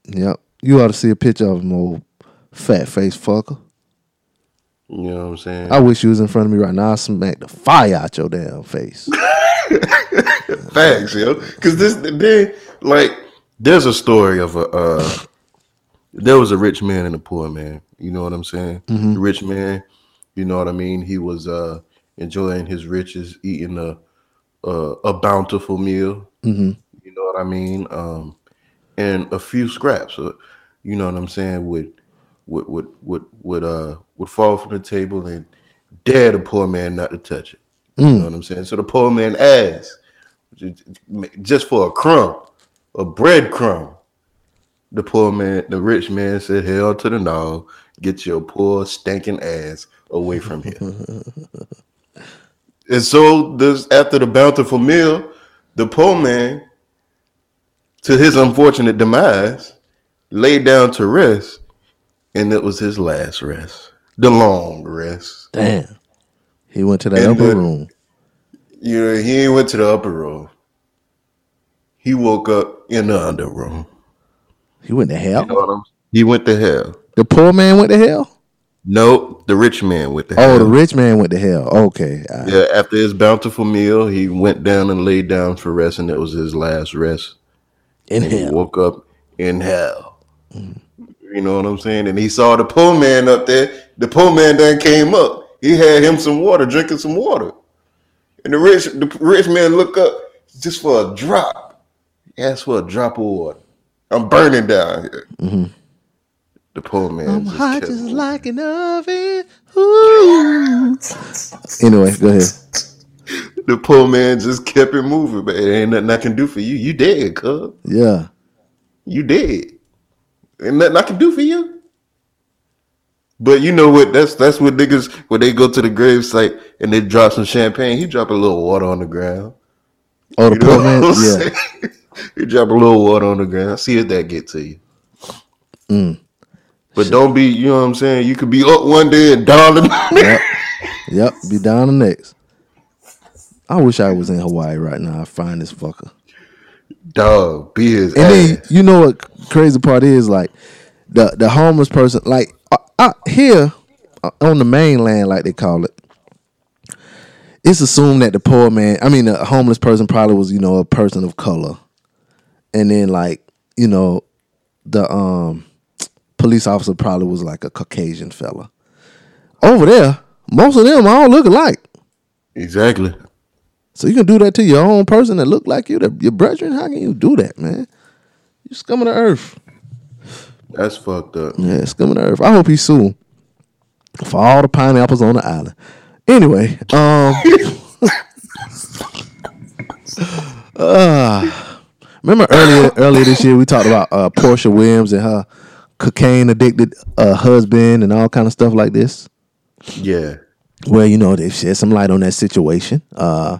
yep. You ought to see a picture of him, old fat face fucker. You know what I'm saying? I wish you was in front of me right now. I smack the fire out your damn face. Facts, yo. Because this then, like, there's a story of a. Uh, there was a rich man and a poor man. You know what I'm saying? Mm-hmm. The rich man. You know what I mean? He was uh, enjoying his riches, eating a a, a bountiful meal. Mm-hmm. You know what I mean? Um, and a few scraps. Uh, you know what I'm saying? Would would would would would uh would fall from the table and dare the poor man not to touch it. Mm. You know what I'm saying? So the poor man asked just for a crumb, a bread crumb. The poor man, the rich man said, "Hell to the no! Get your poor stinking ass away from here." And so this, after the bountiful meal, the poor man, to his unfortunate demise, laid down to rest, and it was his last rest, the long rest. Damn, he went to the and upper the, room. You know, he went to the upper room. He woke up in the under room. He went to hell. You know he went to hell. The poor man went to hell? Nope. The rich man went to hell. Oh, the rich man went to hell. Okay. Right. Yeah, after his bountiful meal, he went down and laid down for rest, and that was his last rest. In and hell. He woke up in hell. Mm. You know what I'm saying? And he saw the poor man up there. The poor man then came up. He had him some water, drinking some water. And the rich the rich man looked up just for a drop. He asked for a drop of water. I'm burning down here. Mm-hmm. The poor man. I'm just hot just on. Like an oven. Ooh. Anyway, go ahead. The poor man just kept it moving, but it ain't nothing I can do for you. You dead, cuz. Yeah. You dead. Ain't nothing I can do for you. But you know what? That's that's what niggas, when they go to the gravesite and they drop some champagne, he drop a little water on the ground. Oh, the you poor man? Yeah. He drop a little water on the ground. See if that get to you. Mm. But shit. Don't be, you know what I'm saying? You could be up one day and down the next. Yep. yep, be down the next. I wish I was in Hawaii right now. I find this fucker. Dog, be his and ass. Then, you know what crazy part is? Like, the, the homeless person, like, out here on the mainland, like they call it, it's assumed that the poor man, I mean, the homeless person probably was, you know, a person of color. And then, like, you know, the um, police officer probably was like a Caucasian fella. Over there, most of them all look alike. Exactly. So you can do that to your own person that look like you, that, your brethren? How can you do that, man? You scum of the earth. That's fucked up. Yeah, scum of the earth. I hope he's sued for all the pineapples on the island. Anyway, um, uh, remember earlier earlier this year we talked about uh, Portia Williams and her cocaine addicted uh, husband and all kind of stuff like this. Yeah. Well, you know, they've shed some light on that situation. Uh,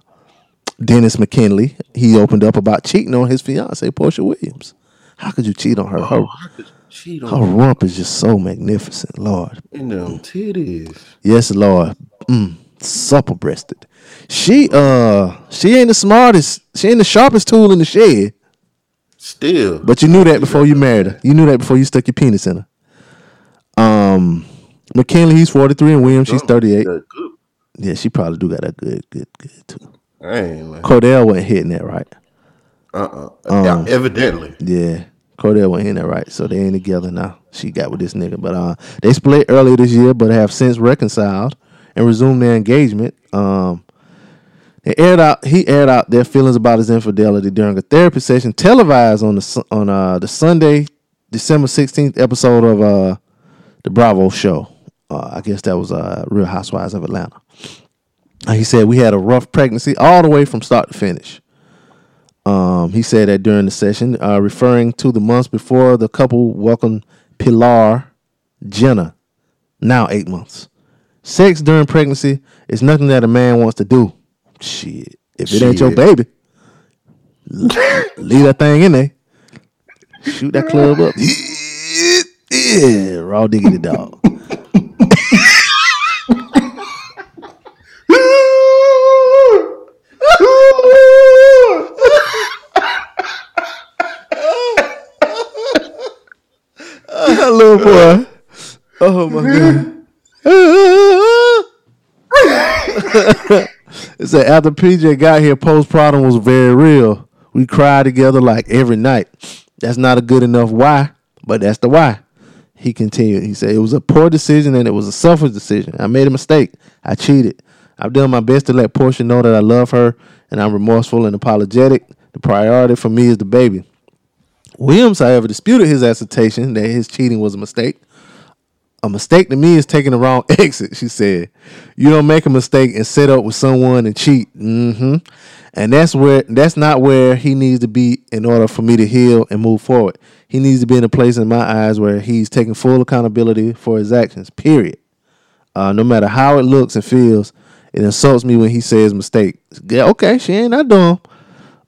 Dennis McKinley, he opened up about cheating on his fiance Portia Williams. How could you cheat on her? Her, oh, how could you cheat on her, her rump is just so magnificent, Lord. And them titties. Yes, Lord. Mm, supple breasted. She uh she ain't the smartest, she ain't the sharpest tool in the shed. Still. But you knew that before you married her. You knew that before you stuck your penis in her. Um McKinley, he's forty-three, and Williams, she's thirty-eight. Yeah, she probably do got that good, good, good too. Cordell wasn't hitting that right. Uh uh-uh. uh. Um, Evidently. Yeah. Cordell wasn't hitting that right. So they ain't together now. She got with this nigga. But uh they split earlier this year, but have since reconciled and resumed their engagement. Um, they aired out. He aired out their feelings about his infidelity during a therapy session televised on the on uh, the Sunday, December sixteenth episode of uh, the Bravo show. Uh, I guess that was uh, Real Housewives of Atlanta. He said, "We had a rough pregnancy all the way from start to finish." Um, he said that during the session, uh, referring to the months before the couple welcomed Pilar Jenna, now eight months. Sex during pregnancy is nothing that a man wants to do. Shit. If it Shit. ain't your baby, leave that thing in there. Shoot that club up. Yeah, raw diggity dog. Oh, little boy. Oh, my God. It said, after P J got here, postpartum was very real. We cried together like every night. That's not a good enough why, but that's the why. He continued. He said, it was a poor decision and it was a selfish decision. I made a mistake. I cheated. I've done my best to let Portia know that I love her and I'm remorseful and apologetic. The priority for me is the baby. Williams, however, disputed his assertion that his cheating was a mistake. A mistake to me is taking the wrong exit, she said. You don't make a mistake and set up with someone and cheat. Mm-hmm. And that's where that's not where he needs to be in order for me to heal and move forward. He needs to be in a place in my eyes where he's taking full accountability for his actions, period. Uh, no matter how it looks and feels, it insults me when he says mistake. Yeah, okay, she ain't that dumb.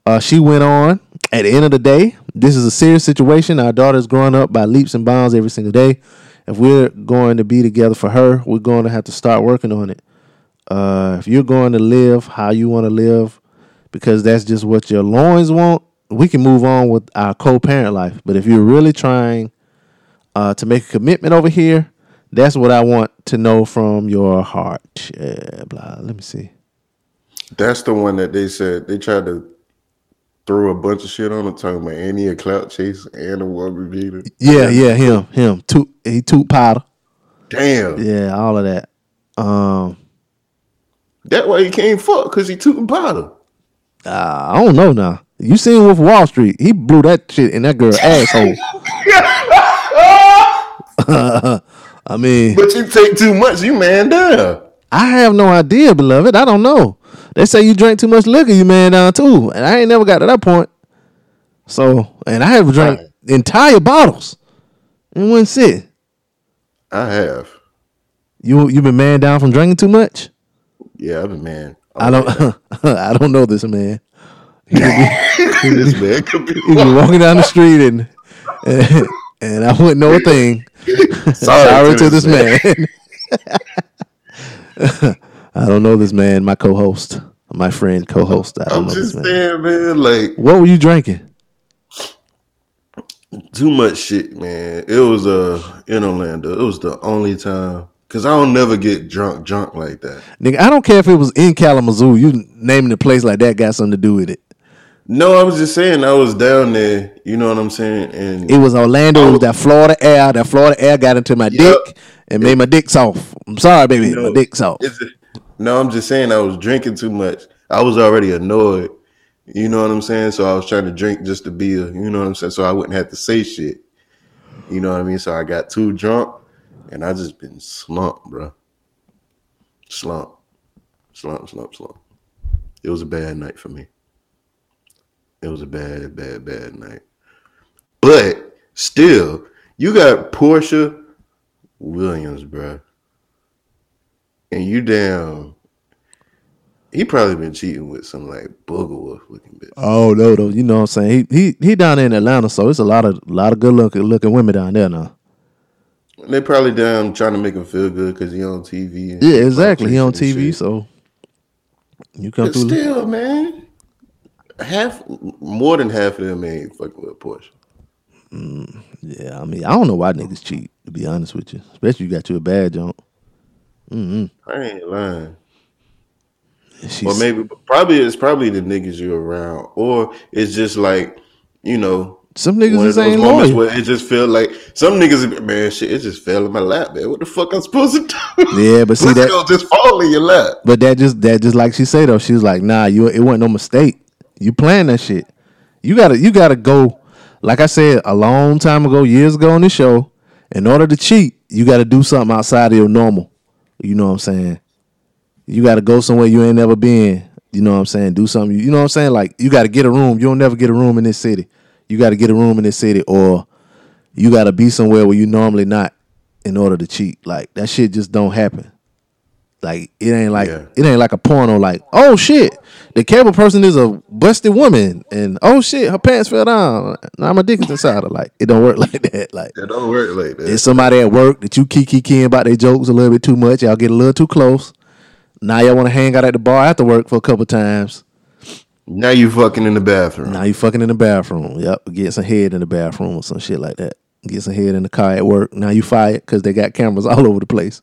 Uh, she went on. At the end of the day, this is a serious situation. Our daughter's growing up by leaps and bounds every single day. If we're going to be together for her, we're going to have to start working on it. Uh, if you're going to live how you want to live, because that's just what your loins want, we can move on with our co-parent life. But if you're really trying uh, to make a commitment over here, that's what I want to know from your heart. Yeah, blah. Let me see. That's the one that they said they tried to throw a bunch of shit on the tongue, man. And he a clout chaser and a woman beater. Yeah, yeah, him, him. Toot, he toot powder. Damn. Yeah, all of that. Um, that way he can't fuck because he tootin' powder. Uh, I don't know now. You seen with Wall Street? He blew that shit in that girl's asshole. uh, I mean, but you take too much, you man down. I have no idea, beloved. I don't know. They say you drink too much liquor, you man down too. And I ain't never got to that point. So, and I have drank right. entire bottles in one sit. I have. You you been man down from drinking too much? Yeah, I've been man. I'm I don't. Man I don't know this man. He could be, this man could be, he be walking down the street and and, and I wouldn't know a thing. Sorry, Sorry to, to this man. man. I don't know this man. My co-host, my friend, co-host. I don't I'm know just this saying, man. man. Like, what were you drinking? Too much shit, man. It was a uh, in Orlando. It was the only time. Cause I don't never get drunk, drunk like that, nigga. I don't care if it was in Kalamazoo. You naming a place like that got something to do with it. No, I was just saying I was down there. You know what I'm saying? And it was Orlando. Was, it was that Florida air. That Florida air got into my yep. dick and made my dick soft. I'm sorry, baby. You know, my dick's off. No, I'm just saying I was drinking too much. I was already annoyed. You know what I'm saying? So I was trying to drink just to be a. You know what I'm saying? So I wouldn't have to say shit. You know what I mean? So I got too drunk. And I just been slumped, bro. Slump. Slump, slump, slump. It was a bad night for me. It was a bad, bad, bad night. But still, you got Portia Williams, bro. And you down. He probably been cheating with some like booger looking bitch. Oh no, no, you know what I'm saying? He he he down in Atlanta, so it's a lot of lot of good looking looking women down there now. They probably down trying to make him feel good because he on T V. And yeah, exactly. He on T V, shit. So you come but through. Still, the- man, half more than half of them ain't fucking with Porsche. Mm, yeah, I mean, I don't know why niggas cheat. To be honest with you, especially you got you a badge on. Mm-hmm. I ain't lying. She's- or maybe, probably it's probably the niggas you around, or it's just like you know. Some niggas just ain't loyal. Where it just felt like some niggas, man, shit, it just fell in my lap, man. What the fuck I'm supposed to do? Yeah, but see that just fall in your lap. But that just that just like she said though, she was like, nah, you it wasn't no mistake. You planned that shit. You gotta you gotta go. Like I said a long time ago, years ago on this show, in order to cheat, you gotta do something outside of your normal. You know what I'm saying? You gotta go somewhere you ain't never been. You know what I'm saying? Do something. You know what I'm saying? Like you gotta get a room. You'll never get a room in this city. You got to get a room in this city, or you got to be somewhere where you normally not in order to cheat. Like that shit just don't happen. Like it ain't like yeah. it ain't like a porno. Like oh shit, the cable person is a busted woman, and oh shit, her pants fell down. Now my dick is inside her. Like it don't work like that. Like it don't work like that. It's somebody at work that you kikiing about their jokes a little bit too much. Y'all get a little too close. Now y'all want to hang out at the bar after work for a couple times. Now you fucking in the bathroom. Now you fucking in the bathroom. Yep, get some head in the bathroom or some shit like that. Get some head in the car at work. Now you fired because they got cameras all over the place.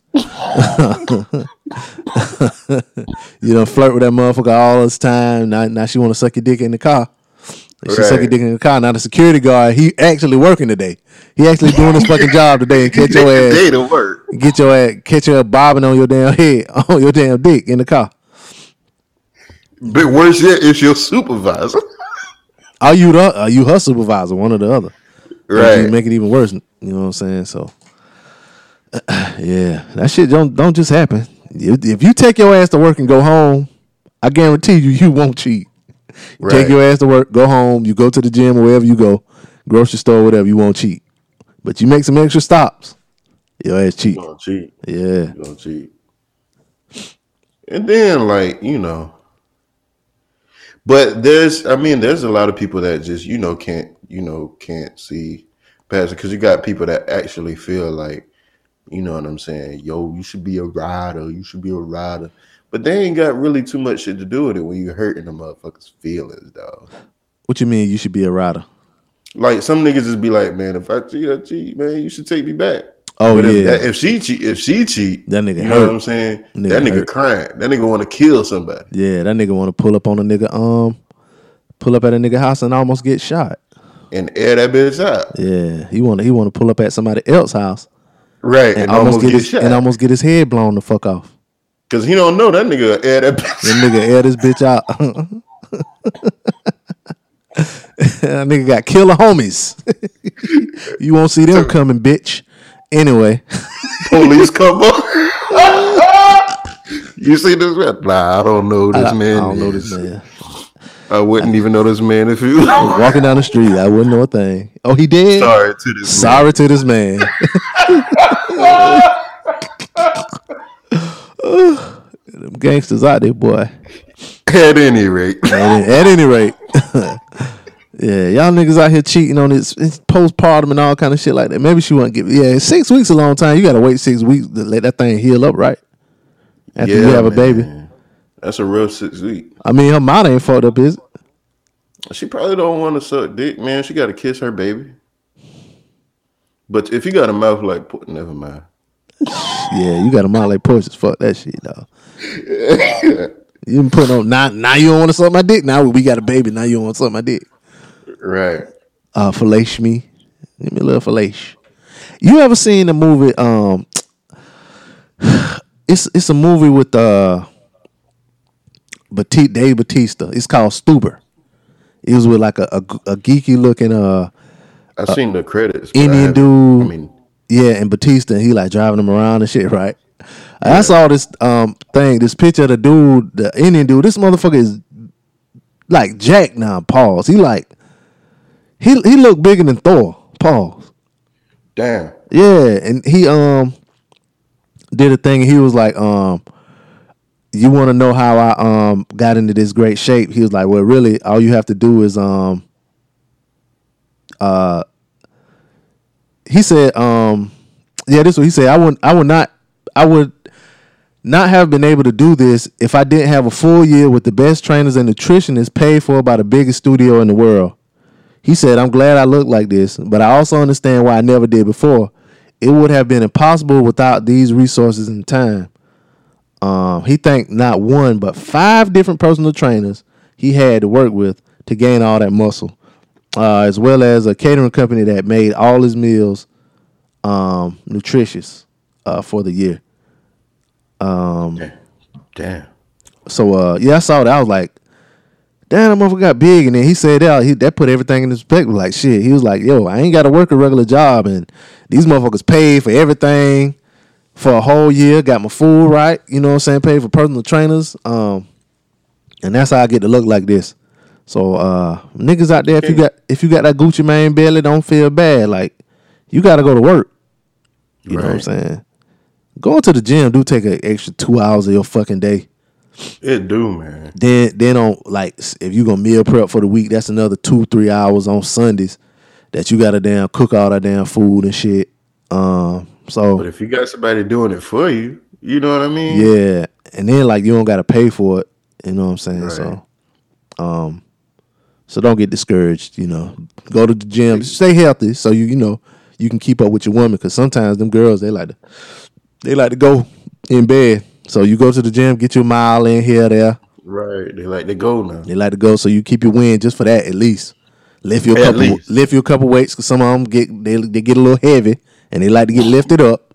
You done flirt with that motherfucker all this time. Now, now she want to suck your dick in the car. She right. suck your dick in the car. Now the security guard, he actually working today. He actually doing his fucking job today and catch your ass. Day to work. Get your ass, catch your ass bobbing on your damn head, on your damn dick in the car. But worse yet, it's your supervisor. Are you the, are you her supervisor? One or the other, right? You make it even worse. You know what I'm saying? So, yeah, that shit don't don't just happen. If, if you take your ass to work and go home, I guarantee you, you won't cheat. Right. Take your ass to work, go home. You go to the gym or wherever you go, grocery store, whatever. You won't cheat, but you make some extra stops. Your ass cheat. You gonna cheat. Yeah, you gonna cheat. And then, like you know. But there's, I mean, there's a lot of people that just, you know, can't, you know, can't see past it. Because you got people that actually feel like, you know what I'm saying? Yo, you should be a rider. You should be a rider. But they ain't got really too much shit to do with it when you're hurting the motherfuckers' feelings, dog. What you mean you should be a rider? Like, some niggas just be like, man, if I cheat, I cheat, man, you should take me back. Oh, but yeah. If, that, if she cheat, if she cheat, that nigga, you know hurt. What I'm saying? Nigga that nigga hurt. Crying. That nigga want to kill somebody. Yeah, that nigga want to pull up on a nigga, um, pull up at a nigga house and almost get shot. And air that bitch out. Yeah, he want to he want to pull up at somebody else's house. Right, and, and almost, almost get, get his, shot. And almost get his head blown the fuck off. Because he don't know that nigga air that bitch. That nigga air this bitch out. That nigga got killer homies. You won't see them coming, bitch. Anyway, police come up. You see this man? Nah, I don't know this I, man. I don't know this man. I wouldn't I, even know this man if he was walking down the street. I wouldn't know a thing. Oh, he did? Sorry to this Sorry man. Sorry to this man. Them gangsters out there, boy. At any rate. At, at any rate. Yeah, y'all niggas out here cheating on this postpartum and all kind of shit like that. Maybe she wouldn't give. Yeah, six weeks a long time. You gotta wait six weeks to let that thing heal up, right? After yeah, you have man. a baby, that's a real six week. I mean, her mom ain't fucked up, is it? She probably don't want to suck dick, man. She gotta kiss her baby. But if you got a mouth like, never mind. Yeah, you got a mouth like Porsche's. Fuck that shit, dog. You been putting on now. Now you don't want to suck my dick. Now we got a baby. Now you don't want to suck my dick. Right. Uh, Fellate me. Give me a little fellate. You ever seen the movie? Um, it's it's a movie with uh, Batista, Dave Batista. It's called Stuber. It was with like a, a, a geeky looking. Uh, I've uh, seen the credits. Indian I dude. I mean, yeah, and Batista, and he like driving him around and shit, right? Yeah. I saw this um thing, this picture of the dude, the Indian dude. This motherfucker is like Jack now. Pause. He like. He he looked bigger than Thor. Pause. Damn. Yeah, and he um did a thing. And he was like, um, you want to know how I um got into this great shape? He was like, well, really, all you have to do is um uh. He said, um, yeah, this is what he said. I would I would not I would not have been able to do this if I didn't have a full year with the best trainers and nutritionists paid for by the biggest studio in the world. He said, I'm glad I look like this, but I also understand why I never did before. It would have been impossible without these resources and time. Um, he thanked not one, but five different personal trainers he had to work with to gain all that muscle, uh, as well as a catering company that made all his meals um, nutritious uh, for the year. Um, Damn. Damn. So, uh, yeah, I saw that. I was like, damn, that motherfucker got big, and then he said that he, that put everything in perspective. Like shit, he was like, "Yo, I ain't got to work a regular job, and these motherfuckers paid for everything for a whole year. Got my food right, you know what I'm saying? Paid for personal trainers, um, and that's how I get to look like this. So uh, niggas out there, if you got if you got that Gucci Mane belly, don't feel bad. Like you got to go to work. You right. know what I'm saying? Going to the gym do take an extra two hours of your fucking day." It do, man. Then, then on like if you gonna meal prep for the week, that's another two, three hours on Sundays that you gotta damn cook all that damn food and shit. Um, so, but if you got somebody doing it for you, you know what I mean? Yeah, and then like you don't gotta pay for it. You know what I'm saying? Right. So, um, so don't get discouraged. You know, go to the gym, stay healthy, so you you know you can keep up with your woman. Because sometimes them girls they like to they like to go in bed. So you go to the gym, get your mile in here, there. Right. They like to go now. They like to go, so you keep your win just for that at least. Lift your at couple, least. lift your couple weights because some of them get they they get a little heavy and they like to get lifted up.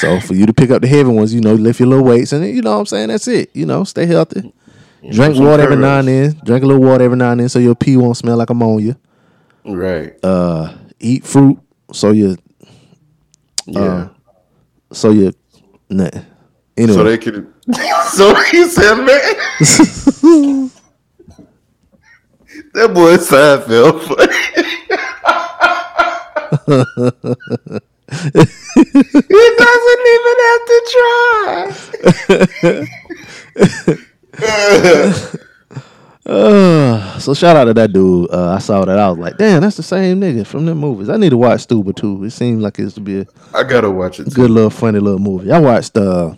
So for you to pick up the heavy ones, you know, lift your little weights and then, you know what I'm saying. That's it. You know, stay healthy. You Drink water every now and then. Drink a little water every now and then so your pee won't smell like ammonia. Right. Uh, eat fruit so you. Yeah. Uh, so you. Nah. Anyway. So they could. So he said, "Man, that boy Seinfeld funny." He doesn't even have to try. uh, so shout out to that dude. Uh, I saw that. I was like, "Damn, that's the same nigga from them movies." I need to watch Stuber too. It seems like it's to be. A I gotta watch it. Too. Good little funny little movie. I watched. Uh,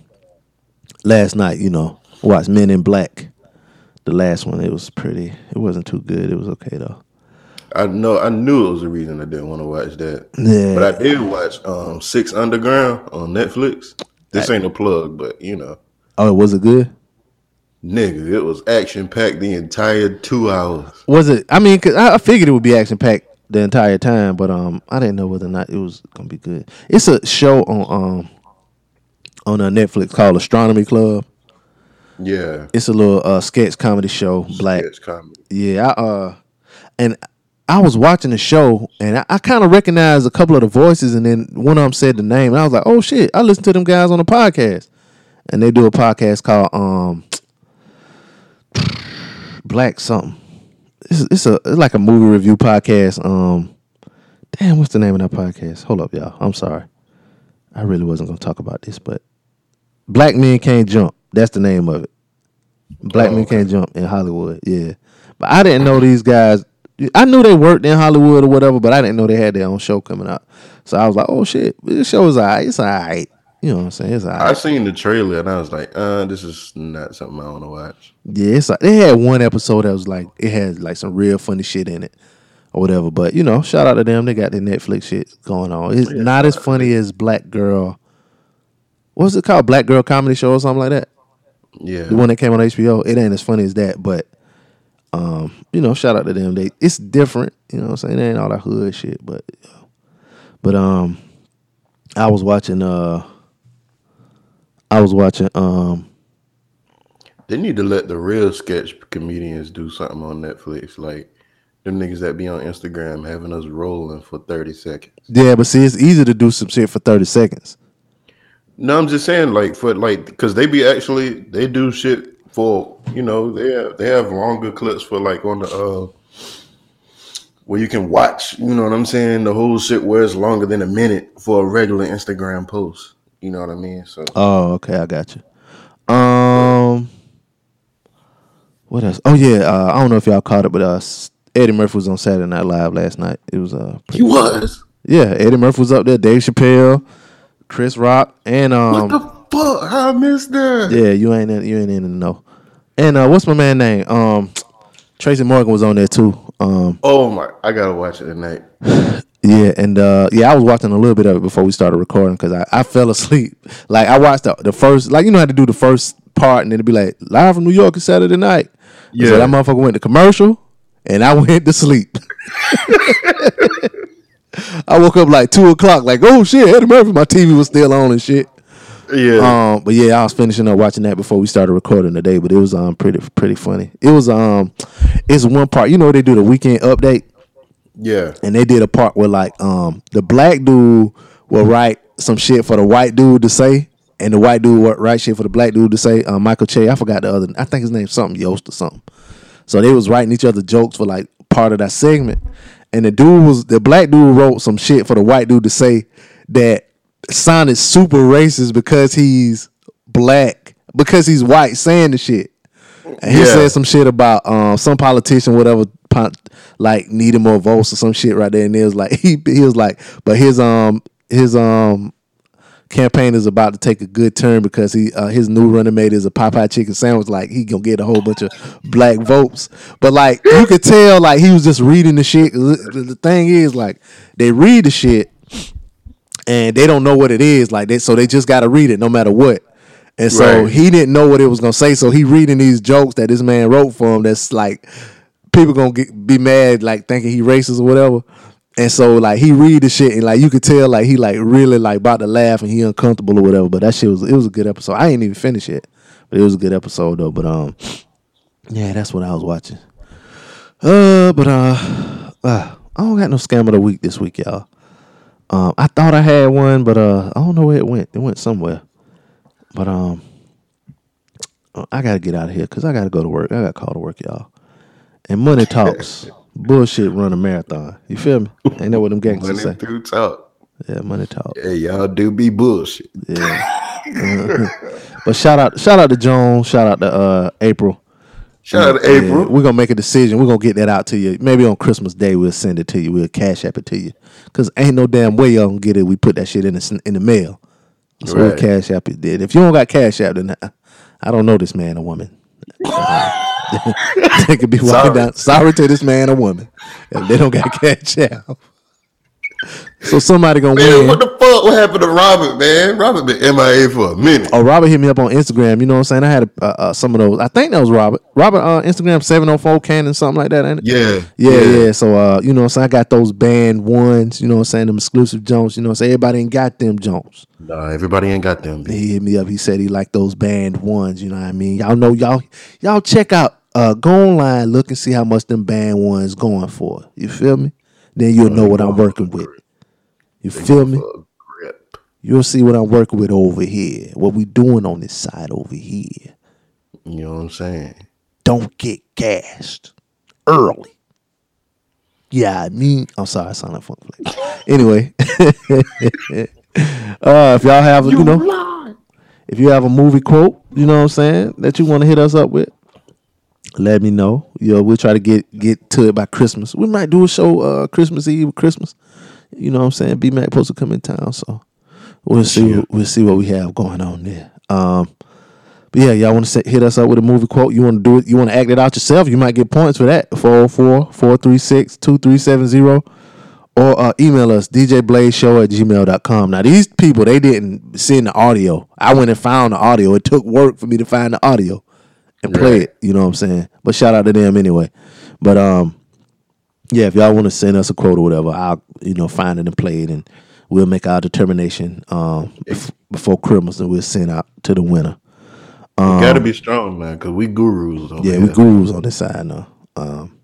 Last night, you know, watched Men in Black, The last one, it was pretty. It wasn't too good. It was okay though. I know. I knew it was a reason I didn't want to watch that. Yeah. But I did watch um, Six Underground on Netflix. This I, ain't a plug, but you know. Oh, was it good? Nigga, it was action packed the entire two hours. Was it? I mean, cause I, I figured it would be action packed the entire time, but um, I didn't know whether or not it was gonna be good. It's a show on um on a Netflix called Astronomy Club. Yeah, it's a little uh, sketch comedy show. Black sketch comedy. Yeah, I, uh, and I was watching the show, and I, I kind of recognized a couple of the voices, and then one of them said the name, and I was like, "Oh shit!" I listened to them guys on a podcast, and they do a podcast called um, Black Something. It's, it's a it's like a movie review podcast. Um, damn, what's the name of that podcast? Hold up, y'all. I'm sorry, I really wasn't gonna talk about this, but Black Men Can't Jump. That's the name of it. Black oh, Men Can't Jump in Hollywood. Yeah. But I didn't know these guys. I knew they worked in Hollywood or whatever, but I didn't know they had their own show coming out. So I was like, oh shit, this show is all right. It's all right. You know what I'm saying? It's all right. I seen the trailer and I was like, uh, this is not something I want to watch. Yeah, it's like, they had one episode that was like, it had like some real funny shit in it or whatever. But, you know, shout out to them. They got their Netflix shit going on. It's yeah, not as funny as Black Girl. What's it called? Black Girl Comedy Show or something like that? Yeah, the one that came on H B O. It ain't as funny as that, but um, you know, shout out to them. They it's different, you know what I'm saying? It ain't all that hood shit, but you know. But um, I was watching uh, I was watching um. They need to let the real sketch comedians do something on Netflix, like them niggas that be on Instagram having us rolling for thirty seconds. Yeah, but see, it's easy to do some shit for thirty seconds. No, I'm just saying, like, for like, because they be actually they do shit for, you know, they have, they have longer clips for like on the uh where you can watch, you know what I'm saying, the whole shit where it's longer than a minute for a regular Instagram post, you know what I mean? So oh, okay, I got you. Um, what else? Oh yeah, uh, I don't know if y'all caught it, but uh, Eddie Murphy was on Saturday Night Live last night. It was uh, he was yeah, Eddie Murphy was up there, Dave Chappelle, Chris Rock, and um, what the fuck? I missed that. Yeah, you ain't in, you ain't in the know. And uh, what's my man's name? Um, Tracy Morgan was on there too. Um, oh my, I gotta watch it tonight. Yeah, and uh, yeah, I was watching a little bit of it before we started recording because I, I fell asleep. Like I watched the, the first, like you know how to do the first part, and then it'd be like live from New York on Saturday night. Yeah, so that motherfucker went to commercial, and I went to sleep. I woke up like two o'clock, like oh shit, Eddie Murphy. My T V was still on and shit. Yeah. Um, but yeah, I was finishing up watching that before we started recording today. But it was um pretty pretty funny. It was um, it's one part. You know they do the weekend update. Yeah. And they did a part where like um the black dude will write some shit for the white dude to say, and the white dude will write shit for the black dude to say. Um, Michael Che, I forgot the other. I think his name something Yost or something. So they was writing each other jokes for like part of that segment. And the dude was the black dude wrote some shit for the white dude to say that sounded super racist because he's black, because he's white saying the shit. And he yeah. said some shit about um, some politician, whatever, like needed more votes or some shit right there. And it was like he he was like, but his um his um campaign is about to take a good turn because he uh, his new running mate is a Popeye chicken sandwich. Like he gonna get a whole bunch of black votes, but like you could tell, like he was just reading the shit. The thing is, like they read the shit and they don't know what it is, like they so they just gotta read it no matter what. And so right. he didn't know what it was gonna say, so he reading these jokes that this man wrote for him. That's like people gonna get, be mad, like thinking he racist or whatever. And so, like, he read the shit, and, like, you could tell, like, he, like, really, like, about to laugh, and he uncomfortable or whatever. But that shit was, it was a good episode. I ain't even finished it, but it was a good episode, though. But, um, yeah, that's what I was watching. Uh, but, uh, uh I don't got no scam of the week this week, y'all. Um, I thought I had one, but, uh, I don't know where it went. It went somewhere. But, um, I got to get out of here, because I got to go to work. I got to call to work, y'all. And money talks. Bullshit run a marathon. You feel me? Ain't that what them gangsters say? Money do talk. Yeah, money talk. Yeah, y'all do be bullshit. Yeah. uh, but shout out shout out to Jones. Shout out to uh, April. Shout out to yeah, April. We're going to make a decision. We're going to get that out to you. Maybe on Christmas Day we'll send it to you. We'll cash app it to you. Because ain't no damn way y'all can get it. We put that shit in the, in the mail. So right. we'll cash app it. If you don't got cash app, then I, I don't know this man or woman. They could be walking sorry. down. Sorry to this man or woman if they don't got cash out. So somebody gonna man, win. What the fuck? What happened to Robert, man? Robert been M I A for a minute. Oh, Robert hit me up on Instagram. You know what I'm saying? I had a, uh, uh, some of those. I think that was Robert. Robert, uh, Instagram seven oh four Canon, something like that, ain't it? Yeah. Yeah, yeah. yeah. So, uh, you know what I'm saying? I got those band ones. You know what I'm saying? Them exclusive Jones. You know what I'm saying? Everybody ain't got them Jones. Nah, everybody ain't got them. Man. He hit me up. He said he liked those band ones. You know what I mean? Y'all know, y'all, y'all check out. Uh, go online, look and see how much them band ones going for. You feel me? Then you'll know what I'm working with. You feel me? You'll see what I'm working with over here. What we doing on this side over here. You know what I'm saying? Don't get gassed early. Yeah, I mean, I'm sorry, I sound like Funk Flex. Anyway, uh, if y'all have, you know, if you have a movie quote, you know what I'm saying, that you want to hit us up with, let me know. Yo, we'll try to get, get to it by Christmas. We might do a show uh, Christmas Eve, Christmas. You know what I'm saying? B-Mac supposed to come in town, so we'll see. Sure. We'll see what we have going on there. Um, but yeah, y'all want to hit us up with a movie quote? You want to do it? You want to act it out yourself? You might get points for that. four oh four, four three six, two three seven zero. Or uh, email us, d j blaze show at gmail dot com. Now, these people, they didn't send the audio. I went and found the audio. It took work for me to find the audio. And play it, you know what I'm saying? But shout out to them anyway. But um, yeah, if y'all want to send us a quote or whatever, I'll, you know, find it and play it, and we'll make our determination um before Christmas, and we'll send out to the winner. Um, you gotta be strong, man, because we gurus on yeah, here. we gurus on this side now. Um,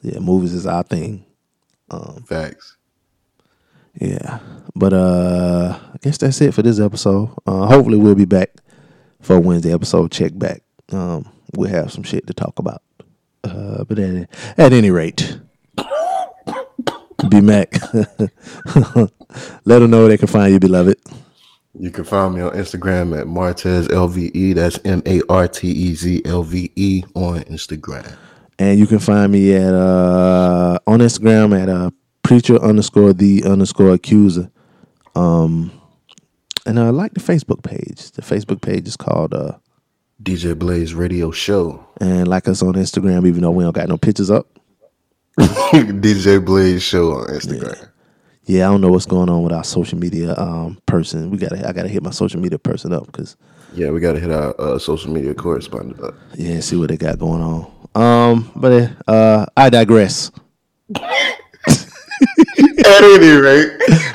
yeah, movies is our thing. Um, Facts. Yeah, but uh, I guess that's it for this episode. Uh, hopefully, we'll be back for Wednesday episode. Check back. Um, we'll have some shit to talk about. Uh, but at, at any rate, B-Mac, let them know where they can find you, beloved. You can find me on Instagram at Martez L V E. That's M A R T E Z L V E on Instagram. And you can find me at uh, on Instagram at uh, preacher underscore the underscore accuser. Um, and I uh, like the Facebook page. The Facebook page is called... Uh, D J Blaze Radio Show. And like us on Instagram, even though we don't got no pictures up. D J Blaze Show on Instagram. Yeah. yeah, I don't know what's going on with our social media um, person. We gotta, I gotta hit my social media person up because. Yeah, we gotta hit our uh, social media correspondent up. Yeah, see what they got going on. Um, but uh, I digress. At any rate,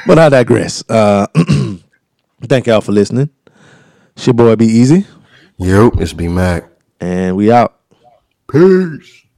but I digress. Uh, thank y'all for listening. It's your boy Be Easy. Yep, it's B-Mac. And we out. Peace.